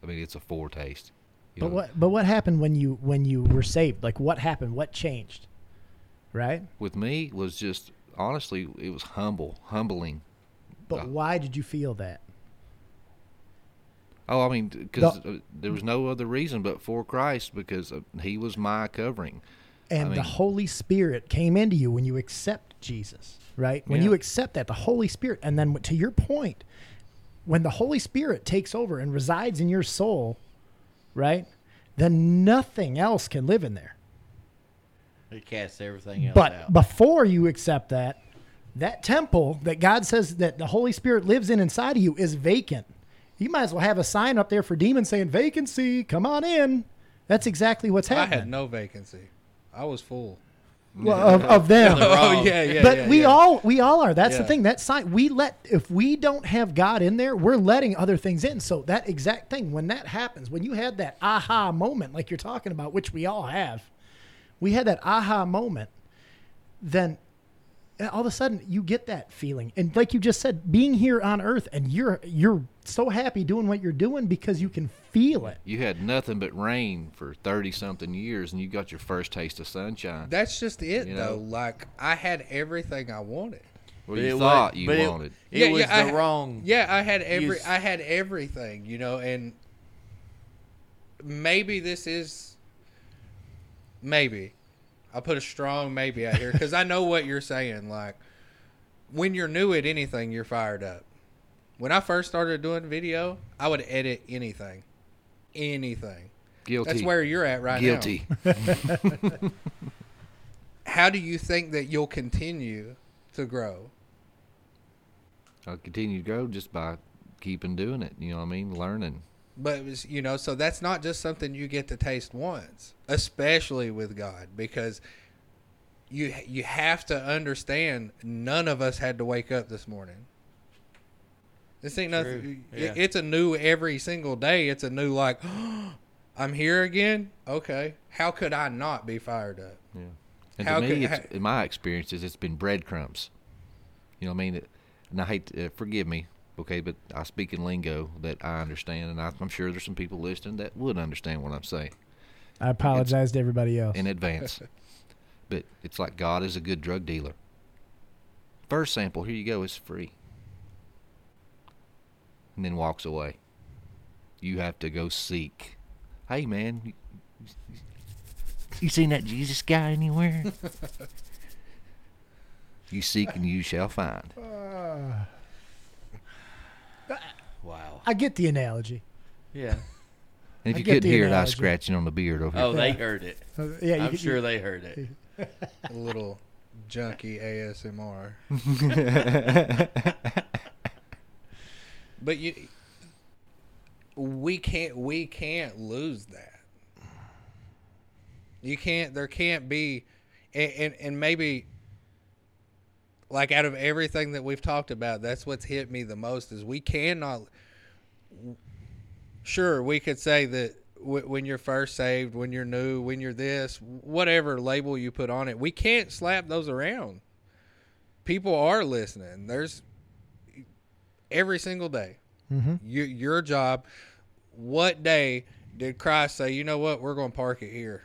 I mean, it's a foretaste. You but know? what But what happened when you when you were saved? Like, what happened? What changed? Right? With me was just, honestly, it was humble, humbling. But uh, why did you feel that? Oh, I mean, because the, there was no other reason but for Christ, because he was my covering. And I mean, the Holy Spirit came into you when you accept Jesus, right? When yeah. you accept that, the Holy Spirit. And then to your point, when the Holy Spirit takes over and resides in your soul, right, then nothing else can live in there. It casts everything else but out. But before you accept that, that temple that God says that the Holy Spirit lives in inside of you is vacant. You might as well have a sign up there for demons saying, vacancy, come on in. That's exactly what's happening. I had no vacancy. I was full. Well, of, of them. Oh, yeah, yeah, But yeah, we yeah. all we all are. That's yeah. the thing. That sign, we let, if we don't have God in there, we're letting other things in. So that exact thing, when that happens, when you had that aha moment like you're talking about, which we all have, we had that aha moment, then all of a sudden you get that feeling. And like you just said, being here on earth, and you're you're so happy doing what you're doing because you can feel it. You had nothing but rain for thirty something years and you got your first taste of sunshine. That's just it, you know? Though. Like, I had everything I wanted. Well, you thought you wanted. It, it yeah, was yeah, the I, wrong. Yeah, I had every use. I had everything, you know, and maybe this is maybe I put a strong maybe out here because I know what you're saying. Like, when you're new at anything, you're fired up. When I first started doing video, I would edit anything. Anything. Guilty. That's where you're at right Guilty. now. Guilty. How do you think that you'll continue to grow? I'll continue to grow just by keeping doing it. You know what I mean? Learning. But, it was, you know, so that's not just something you get to taste once, especially with God, because you you have to understand none of us had to wake up this morning. This ain't nothing. Yeah. It, it's a new every single day. It's a new, like, oh, I'm here again? Okay. How could I not be fired up? Yeah. And How to me, could, it's, I, in my experiences, it's been breadcrumbs. You know what I mean? And I hate to, uh, forgive me. Okay, but I speak in lingo that I understand, and I, I'm sure there's some people listening that would understand what I'm saying. I apologize it's, to everybody else. In advance. But it's like God is a good drug dealer. First sample, here you go, it's free. And then walks away. You have to go seek. Hey, man, you seen that Jesus guy anywhere? You seek and you shall find. Uh. Wow. I get the analogy. Yeah. And if you couldn't hear analogy. It, I was scratching on the beard over here. Oh, they heard it. Yeah, you I'm could, sure you, they heard it. A little junky A S M R. But you, we can't we can't lose that. You can't, there can't be, and, and, and maybe... Like, out of everything that we've talked about, that's what's hit me the most is we cannot Sure, we could say that w- when you're first saved, when you're new, when you're this, whatever label you put on it, we can't slap those around. People are listening. There's every single day. Mm-hmm. You, your job. What day did Christ say, you know what, we're going to park it here?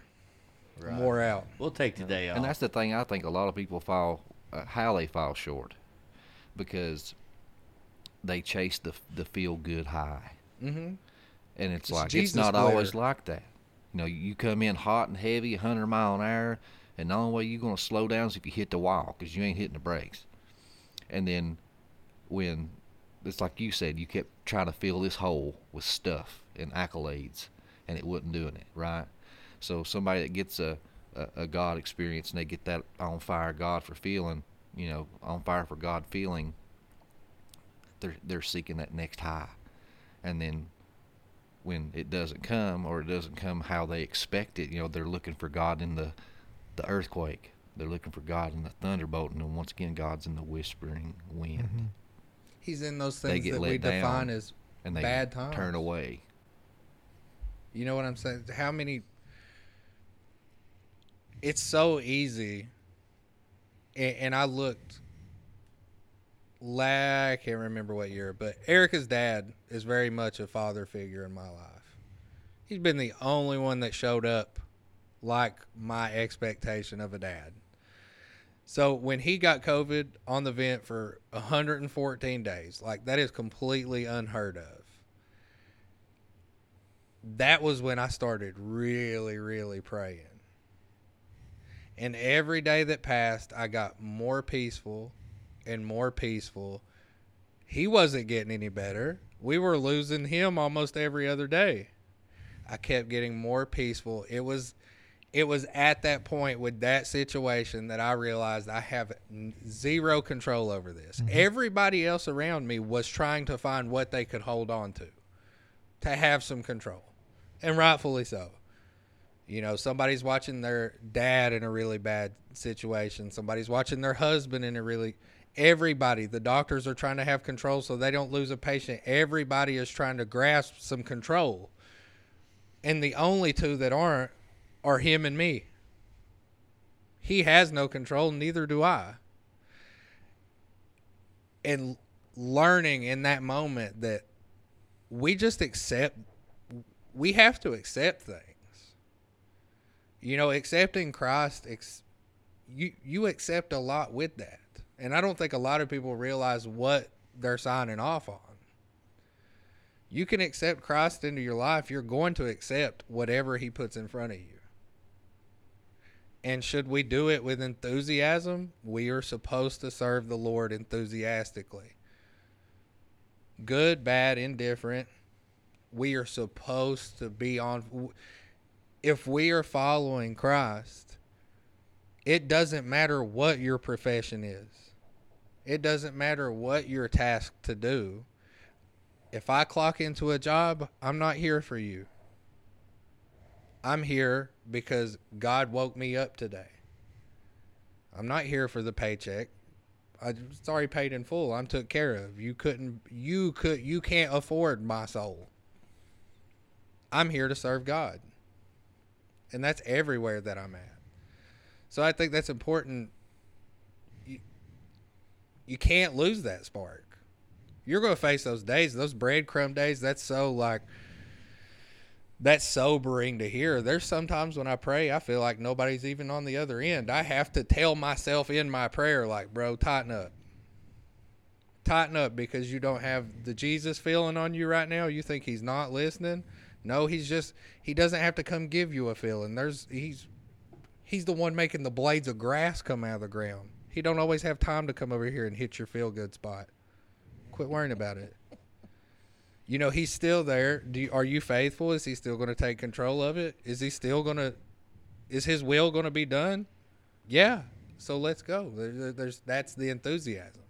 Right. More out. We'll take today yeah. off. And that's the thing I think a lot of people fall, uh, how they fall short, because they chase the the feel good high. Mm-hmm. And it's, it's like, Jesus it's not glare. Always like that. You know, you come in hot and heavy, one hundred mile an hour, and the only way you're going to slow down is if you hit the wall, because you ain't hitting the brakes. And then when, it's like you said, you kept trying to fill this hole with stuff and accolades, and it wasn't doing it, right? So somebody that gets a, a, a God experience and they get that on fire God for feeling, you know, on fire for God feeling, they're, they're seeking that next high. And then when it doesn't come, or it doesn't come how they expect it, you know, they're looking for God in the, the earthquake. They're looking for God in the thunderbolt. And then once again, God's in the whispering wind. Mm-hmm. He's in those things that we define as and they bad times. Turn away. You know what I'm saying? How many... It's so easy, and, and I looked, la- I can't remember what year, but Erica's dad is very much a father figure in my life. He's been the only one that showed up like my expectation of a dad. So when he got COVID on the vent for one hundred fourteen days, like that is completely unheard of. That was when I started really, really praying. And every day that passed, I got more peaceful and more peaceful. He wasn't getting any better. We were losing him almost every other day. I kept getting more peaceful. It was it was at that point with that situation that I realized I have zero control over this. Mm-hmm. Everybody else around me was trying to find what they could hold on to, to have some control, and rightfully so. You know, somebody's watching their dad in a really bad situation. Somebody's watching their husband in a really... Everybody, the doctors are trying to have control so they don't lose a patient. Everybody is trying to grasp some control. And the only two that aren't are him and me. He has no control, neither do I. And learning in that moment that we just accept... We have to accept things. You know, accepting Christ, ex- you you accept a lot with that. And I don't think a lot of people realize what they're signing off on. You can accept Christ into your life. You're going to accept whatever he puts in front of you. And should we do it with enthusiasm? We are supposed to serve the Lord enthusiastically. Good, bad, indifferent. We are supposed to be on... If we are following Christ, it doesn't matter what your profession is. It doesn't matter what you're tasked to do. If I clock into a job, I'm not here for you. I'm here because God woke me up today. I'm not here for the paycheck. I'm sorry, paid in full. I'm took care of. You couldn't, you could, you can't afford my soul. I'm here to serve God. And that's everywhere that I'm at. So I think that's important. You, you can't lose that spark. You're going to face those days, those breadcrumb days. That's so like, that's sobering to hear. There's sometimes when I pray, I feel like nobody's even on the other end. I have to tell myself in my prayer, like, bro, tighten up. Tighten up because you don't have the Jesus feeling on you right now. You think he's not listening. No, he's just, he doesn't have to come give you a feeling. There's, he's, he's the one making the blades of grass come out of the ground. He don't always have time to come over here and hit your feel-good spot. Quit worrying about it. You know, he's still there. Do you, are you faithful? Is he still going to take control of it? Is he still going to, is his will going to be done? Yeah. So let's go. There, there's, that's the enthusiasm.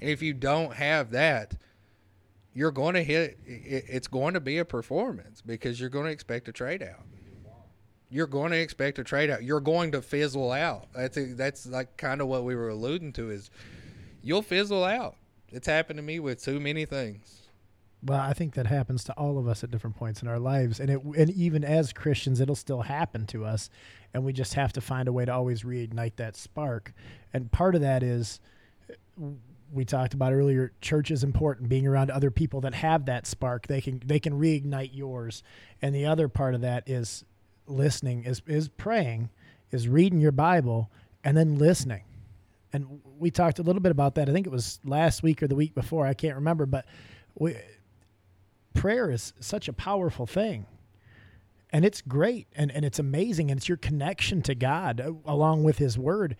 And if you don't have that, you're going to hit, it's going to be a performance because you're going to expect a trade out. You're going to expect a trade out. You're going to fizzle out. That's a, that's like kind of what we were alluding to is you'll fizzle out. It's happened to me with too many things. Well, I think that happens to all of us at different points in our lives. And it, and even as Christians, it'll still happen to us. And we just have to find a way to always reignite that spark. And part of that is, we talked about earlier, church is important, being around other people that have that spark. They can they can reignite yours. And the other part of that is listening, is is praying, is reading your Bible, and then listening. And we talked a little bit about that. I think it was last week or the week before. I can't remember, but we... prayer is such a powerful thing, and it's great, and, and it's amazing, and it's your connection to God along with his word.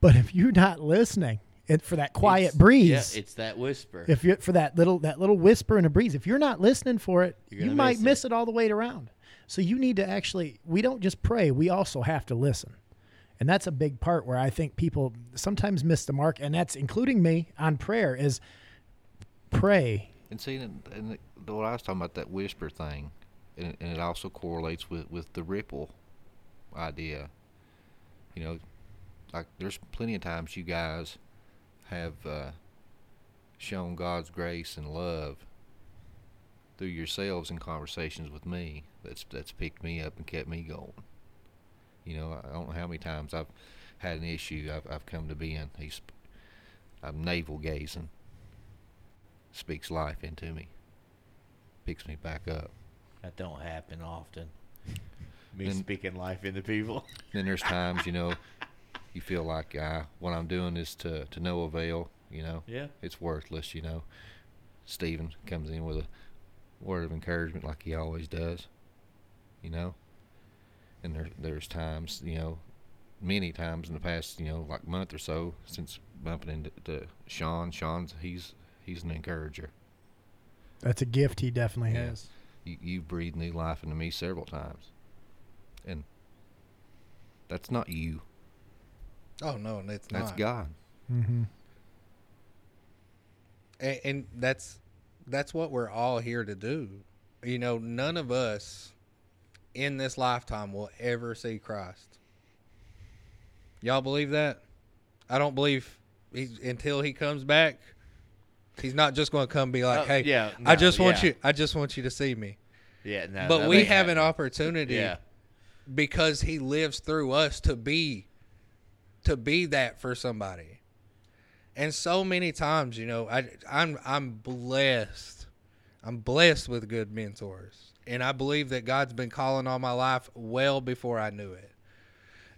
But if you're not listening it, for that quiet it's, breeze, yeah, it's that whisper. If you're for that little, that little whisper in a breeze, if you're not listening for it, you miss might miss it. it all the way around. So you need to actually, we don't just pray, we also have to listen. And that's a big part where I think people sometimes miss the mark. And that's including me on prayer, is pray. And see, and, and what I was talking about, that whisper thing, and, and it also correlates with, with the ripple idea. You know, like there's plenty of times you guys have uh, shown God's grace and love through yourselves in conversations with me. That's that's picked me up and kept me going. You know, I don't know how many times I've had an issue I've I've come to be in. He's, I'm navel gazing. Speaks life into me, picks me back up. That don't happen often. me then, speaking life into people. Then there's times, you know, you feel like uh, what I'm doing is to, to no avail, you know. Yeah. It's worthless, you know. Stephen comes in with a word of encouragement like he always does, you know. And there, there's times, you know, many times in the past, you know, like month or so since bumping into to Shawn. Shawn's, he's... He's an encourager. That's a gift he definitely yeah. has. You, you breathed new life into me several times. And that's not you. Oh, no, it's that's not. That's God. Mm-hmm. And, and that's that's what we're all here to do. You know, none of us in this lifetime will ever see Christ. Y'all believe that? I don't believe he's, until he comes back. He's not just going to come be like, "Hey, oh, yeah, no, I just want yeah. you. I just want you to see me." Yeah, no, but we have happen. an opportunity yeah. because he lives through us to be, to be that for somebody. And so many times, you know, I, I'm I'm blessed. I'm blessed with good mentors, and I believe that God's been calling on my life well before I knew it.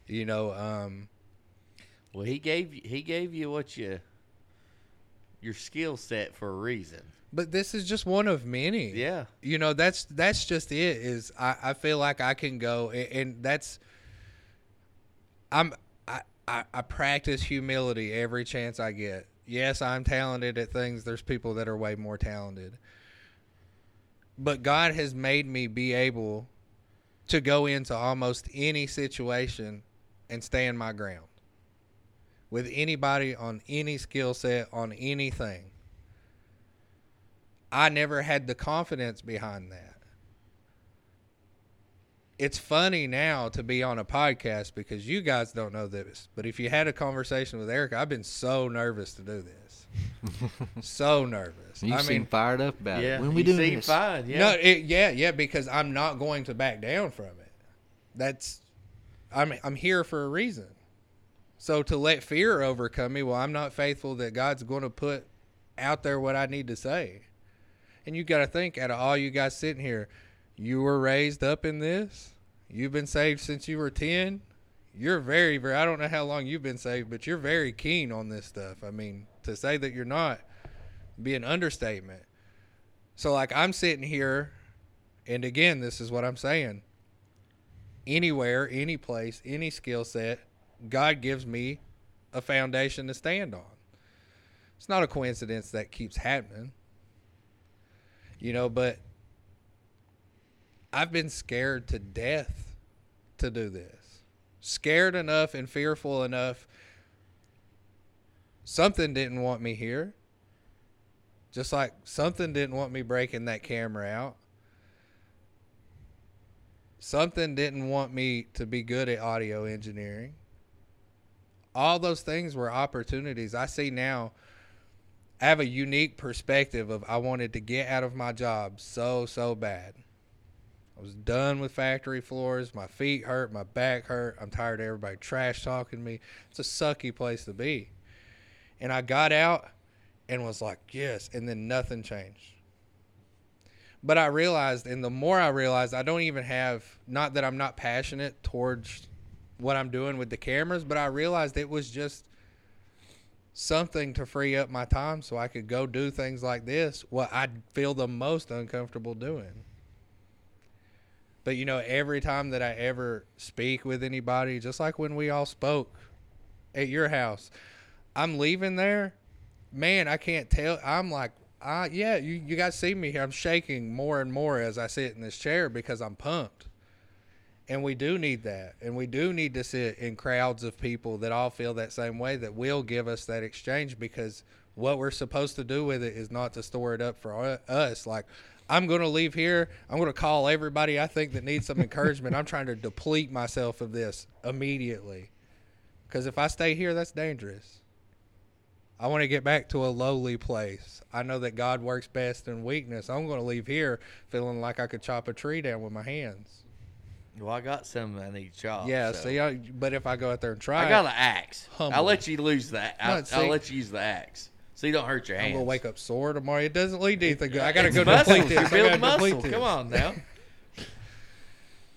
You know, um, well, he gave he gave you what you. your skill set for a reason. But this is just one of many. Yeah. You know, that's that's just it. Is I, I feel like I can go, and, and that's I'm I, I, I practice humility every chance I get. Yes, I'm talented at things. There's people that are way more talented. But God has made me be able to go into almost any situation and stand my ground. With anybody on any skill set, on anything. I never had the confidence behind that. It's funny now to be on a podcast because you guys don't know this, but if you had a conversation with Erica, I've been so nervous to do this. so nervous. You I seem mean, fired up about yeah, it. When we do this. Fine, yeah. No, it, yeah, yeah, because I'm not going to back down from it. That's, I'm, I'm here for a reason. So to let fear overcome me, well, I'm not faithful that God's going to put out there what I need to say. And you got to think, out of all you guys sitting here, you were raised up in this. You've been saved since you were ten. You're very, very, I don't know how long you've been saved, but you're very keen on this stuff. I mean, to say that you're not would be an understatement. So like I'm sitting here, and again, this is what I'm saying. Anywhere, any place, any skill set, God gives me a foundation to stand on. It's not a coincidence that keeps happening. You know, but I've been scared to death to do this. Scared enough and fearful enough. Something didn't want me here. Just like something didn't want me breaking that camera out. Something didn't want me to be good at audio engineering. All those things were opportunities. I see now I have a unique perspective of I wanted to get out of my job so, so bad. I was done with factory floors. My feet hurt. My back hurt. I'm tired of everybody trash talking me. It's a sucky place to be. And I got out and was like, yes. And then nothing changed. But I realized, and the more I realized, I don't even have, not that I'm not passionate towards what I'm doing with the cameras, but I realized it was just something to free up my time so I could go do things like this, what I feel the most uncomfortable doing. But, you know, every time that I ever speak with anybody, just like when we all spoke at your house, I'm leaving there. Man, I can't tell. I'm like, I, yeah, you, you guys see me here. I'm shaking more and more as I sit in this chair because I'm pumped. And we do need that. And we do need to sit in crowds of people that all feel that same way, that will give us that exchange, because what we're supposed to do with it is not to store it up for us. Like, I'm going to leave here. I'm going to call everybody I think that needs some encouragement. I'm trying to deplete myself of this immediately, because if I stay here, that's dangerous. I want to get back to a lowly place. I know that God works best in weakness. I'm going to leave here feeling like I could chop a tree down with my hands. Well, I got some I need to chop. Yeah, so. see, I, but if I go out there and try I got an axe. Humbly. I'll let you lose that. I'll, no, I'll let you use the axe. So you don't hurt your hands. I'm going to wake up sore tomorrow. It doesn't lead to anything good. I got to go deplete this. You're building muscle. Come on now.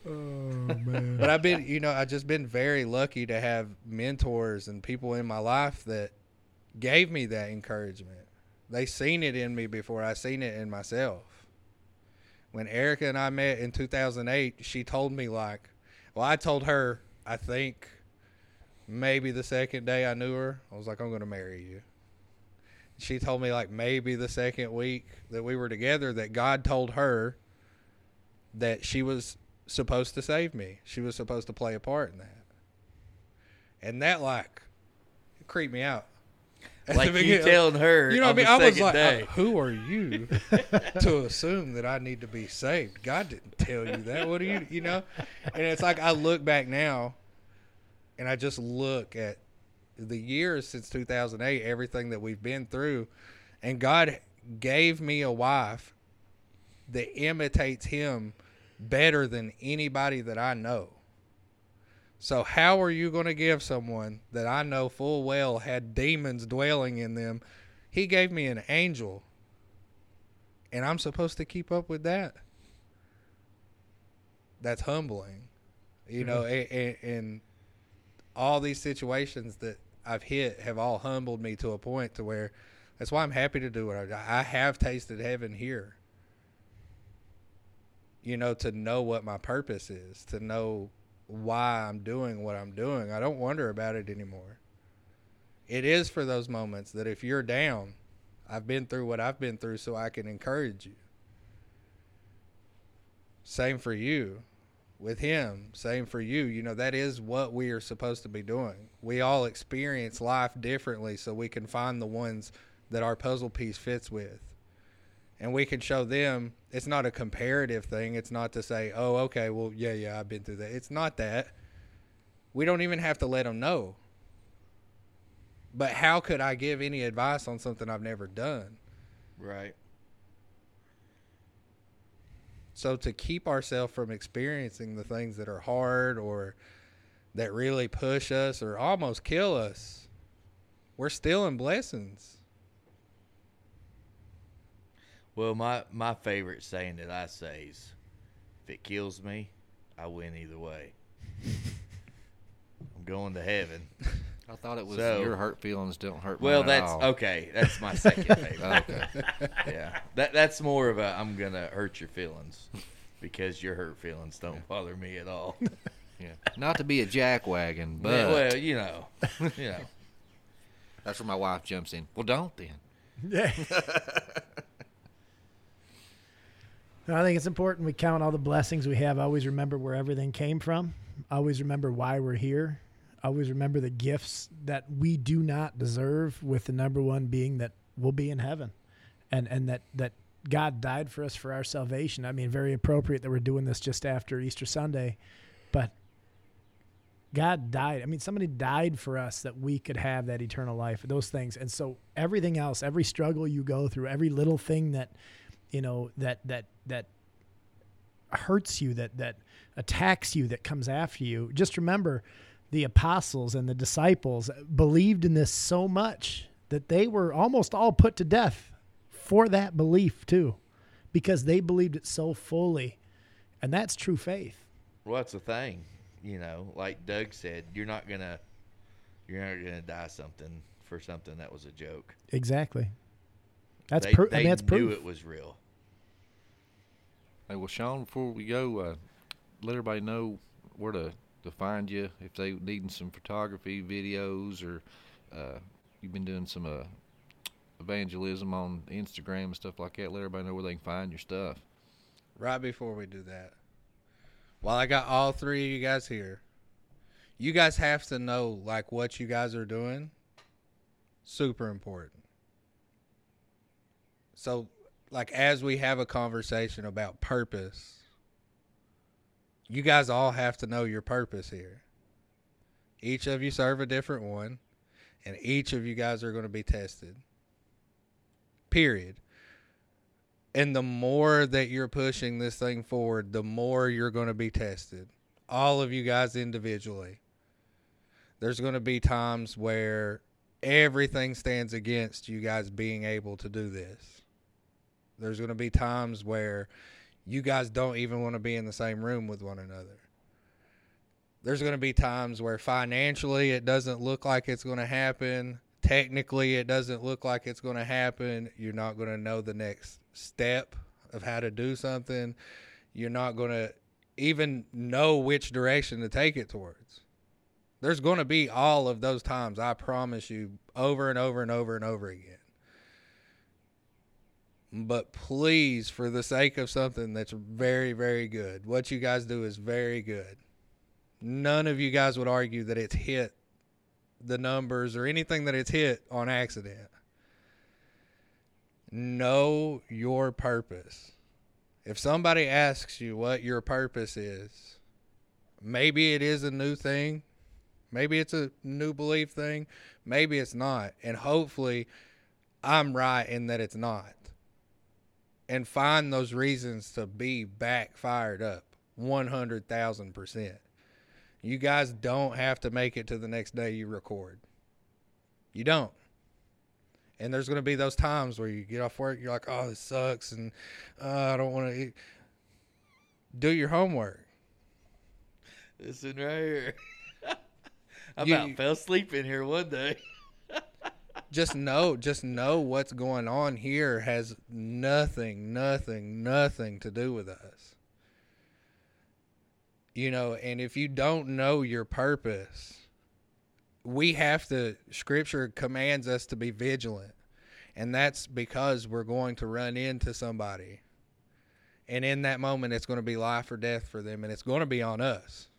Oh, man. But I've been, you know, I've just been very lucky to have mentors and people in my life that gave me that encouragement. They seen it in me before I seen it in myself. When Erica and I met in two thousand eight, she told me like, well, I told her, I think maybe the second day I knew her, I was like, I'm going to marry you. She told me like maybe the second week that we were together that God told her that she was supposed to save me. She was supposed to play a part in that. And that like it creeped me out. At like you telling her, you know what I mean? I was like, I, who are you to assume that I need to be saved? God didn't tell you that. What do you, you know? And it's like I look back now and I just look at the years since two thousand eight, everything that we've been through, and God gave me a wife that imitates him better than anybody that I know. So how are you going to give someone that I know full well had demons dwelling in them? He gave me an angel, and I'm supposed to keep up with that. That's humbling, you know, and, and, and all these situations that I've hit have all humbled me to a point to where that's why I'm happy to do it. I, I have tasted heaven here, you know, to know what my purpose is, to know why I'm doing what I'm doing. I don't wonder about it anymore. It is for those moments that if you're down, I've been through what I've been through so I can encourage you. Same for you. With him, same for you. You know, that is what we are supposed to be doing. We all experience life differently so we can find the ones that our puzzle piece fits with. And we can show them it's not a comparative thing. It's not to say, oh, okay, well, yeah, yeah, I've been through that. It's not that. We don't even have to let them know. But how could I give any advice on something I've never done? Right. So to keep ourselves from experiencing the things that are hard or that really push us or almost kill us, we're stealing blessings. Well, my, my favorite saying that I say is, if it kills me, I win either way. I'm going to heaven. I thought it was so, your hurt feelings don't hurt me. Well, mine that's at all. Okay. That's my second favorite. Okay. Yeah. That that's more of a I'm gonna hurt your feelings because your hurt feelings don't bother me at all. Yeah. Not to be a jackwagon, but yeah, well, you know, you know. That's where my wife jumps in. Well, don't then. Yeah. I think it's important we count all the blessings we have. I always remember where everything came from. I always remember why we're here. I always remember the gifts that we do not deserve, with the number one being that we'll be in heaven and, and that, that God died for us for our salvation. I mean, very appropriate that we're doing this just after Easter Sunday, but God died. I mean, somebody died for us that we could have that eternal life, those things. And so everything else, every struggle you go through, every little thing that, you know, that, that, that hurts you, that, that attacks you, that comes after you. Just remember the apostles and the disciples believed in this so much that they were almost all put to death for that belief too, because they believed it so fully. And that's true faith. Well, that's the thing. You know, like Doug said, you're not gonna, you're not gonna die something for something that was a joke. Exactly. That's they, per, they I mean, that's proof. They knew it was real. Hey, well, Shawn, before we go, uh, let everybody know where to, to find you if they needing some photography, videos, or uh, you've been doing some uh, evangelism on Instagram and stuff like that. Let everybody know where they can find your stuff. Right before we do that. Well, I got all three of you guys here. You guys have to know, like, what you guys are doing. Super important. So, like, as we have a conversation about purpose, you guys all have to know your purpose here. Each of you serve a different one, and each of you guys are going to be tested. Period. And the more that you're pushing this thing forward, the more you're going to be tested. All of you guys individually. There's going to be times where everything stands against you guys being able to do this. There's going to be times where you guys don't even want to be in the same room with one another. There's going to be times where financially it doesn't look like it's going to happen. Technically, it doesn't look like it's going to happen. You're not going to know the next step of how to do something. You're not going to even know which direction to take it towards. There's going to be all of those times, I promise you, over and over and over and over again. But please, for the sake of something that's very, very good, what you guys do is very good. None of you guys would argue that it's hit the numbers or anything that it's hit on accident. Know your purpose. If somebody asks you what your purpose is, maybe it is a new thing. Maybe it's a new belief thing. Maybe it's not. And hopefully I'm right in that it's not. And find those reasons to be back fired up one hundred thousand percent. You guys don't have to make it to the next day you record. You don't. And there's going to be those times where you get off work, you're like, oh, this sucks, and uh, I don't want to eat. Do your homework. Listen right here. I you, about fell asleep in here one day. just know, just know what's going on here has nothing, nothing, nothing to do with us. You know, and if you don't know your purpose... We have to, scripture commands us to be vigilant. And that's because we're going to run into somebody. And in that moment, it's going to be life or death for them. And it's going to be on us.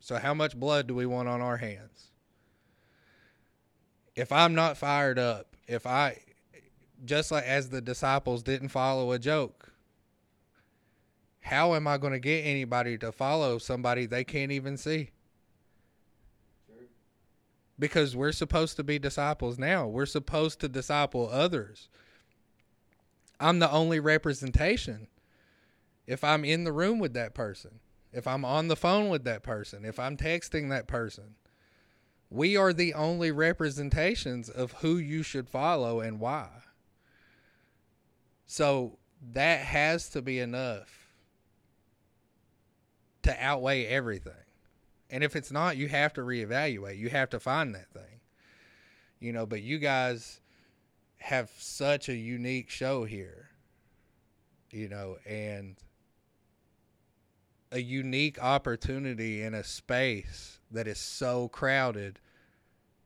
So how much blood do we want on our hands? If I'm not fired up, if I, just like as the disciples didn't follow a joke, how am I going to get anybody to follow somebody they can't even see? Because we're supposed to be disciples now. We're supposed to disciple others. I'm the only representation. If I'm in the room with that person, if I'm on the phone with that person, if I'm texting that person, we are the only representations of who you should follow and why. So that has to be enough to outweigh everything. And if it's not, you have to reevaluate. You have to find that thing, you know, but you guys have such a unique show here, you know, and a unique opportunity in a space that is so crowded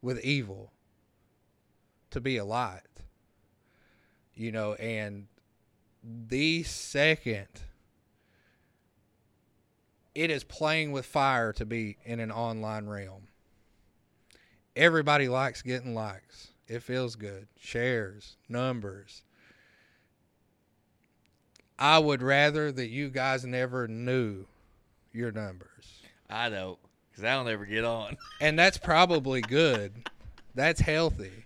with evil to be a light, you know, and the second it is playing with fire to be in an online realm. Everybody likes getting likes. It feels good. Shares, numbers. I would rather that you guys never knew your numbers. I don't. because I'll never get on. And that's probably good. That's healthy.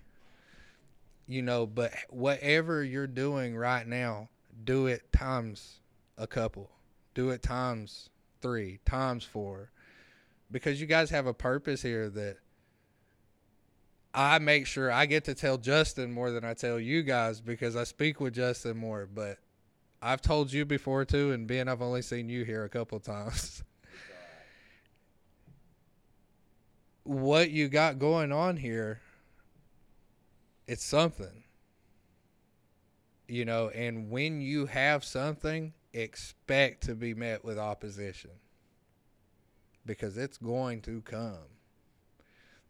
You know, but whatever you're doing right now, do it times a couple. Do it times three, times four. Because you guys have a purpose here that I make sure I get to tell Justin more than I tell you guys because I speak with Justin more. But I've told you before, too, and Ben, I've only seen you here a couple times. What you got going on here, it's something. You know, and when you have something, expect to be met with opposition. Because it's going to come.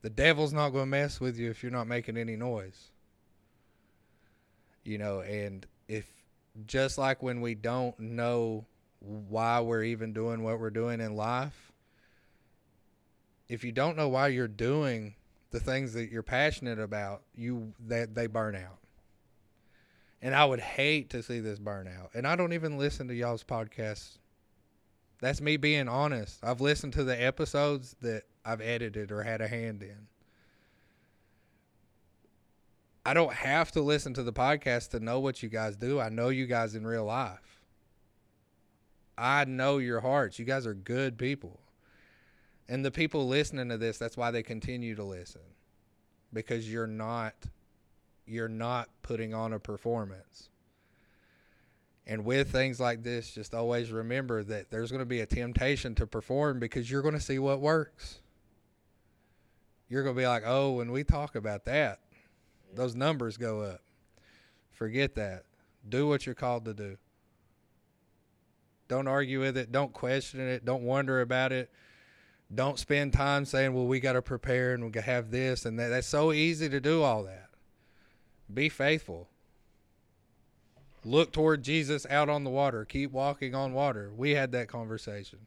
The devil's not going to mess with you if you're not making any noise. You know, and if just like when we don't know why we're even doing what we're doing in life, if you don't know why you're doing the things that you're passionate about, you that they, they burn out. And I would hate to see this burn out. And I don't even listen to y'all's podcasts. That's me being honest. I've listened to the episodes that I've edited or had a hand in. I don't have to listen to the podcast to know what you guys do. I know you guys in real life. I know your hearts. You guys are good people. And the people listening to this, that's why they continue to listen. Because you're not, you're not putting on a performance. And with things like this, just always remember that there's going to be a temptation to perform because you're going to see what works. You're going to be like, oh, when we talk about that, those numbers go up. Forget that. Do what you're called to do. Don't argue with it. Don't question it. Don't wonder about it. Don't spend time saying, well, we got to prepare and we got to have this and that. That's so easy to do all that. Be faithful. Look toward Jesus out on the water. Keep walking on water. We had that conversation.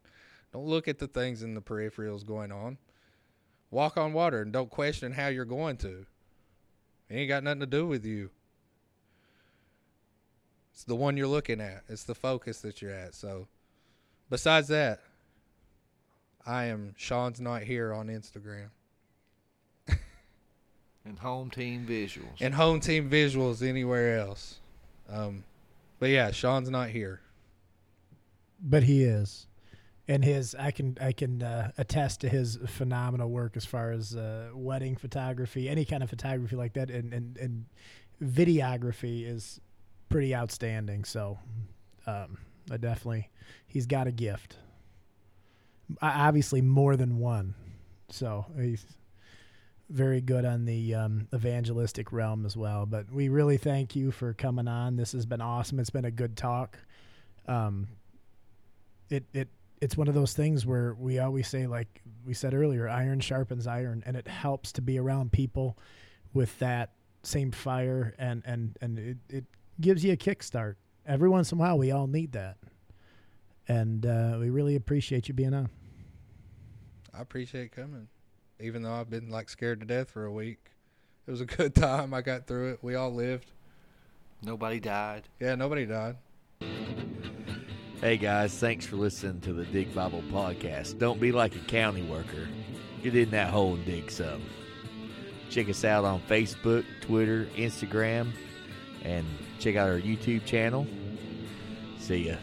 Don't look at the things in the peripherals going on. Walk on water and don't question how you're going to. It ain't got nothing to do with you. It's the one you're looking at. It's the focus that you're at. So besides that, I am Sean's Not Here on Instagram. And Home Team Visuals. And Home Team Visuals anywhere else. Um, but yeah, Sean's not here, but he is, and his I can I can uh, attest to his phenomenal work as far as uh, wedding photography, any kind of photography like that, and and, and videography is pretty outstanding. So, um, I definitely he's got a gift. I, obviously, more than one. So he's very good on the um, evangelistic realm as well. But we really thank you for coming on. This has been awesome. It's been a good talk. Um, it it it's one of those things where we always say, like we said earlier, iron sharpens iron, and it helps to be around people with that same fire, and, and, and it, it gives you a kickstart. Every once in a while, we all need that. And uh, we really appreciate you being on. I appreciate coming. Even though I've been like scared to death for a week, it was a good time. I got through it. We all lived. Nobody died. Yeah, nobody died. Hey guys, thanks for listening to the Dig Bible podcast. Don't be like a county worker. Get in that hole and dig some. Check us out on Facebook, Twitter, Instagram, and check out our YouTube channel. See ya.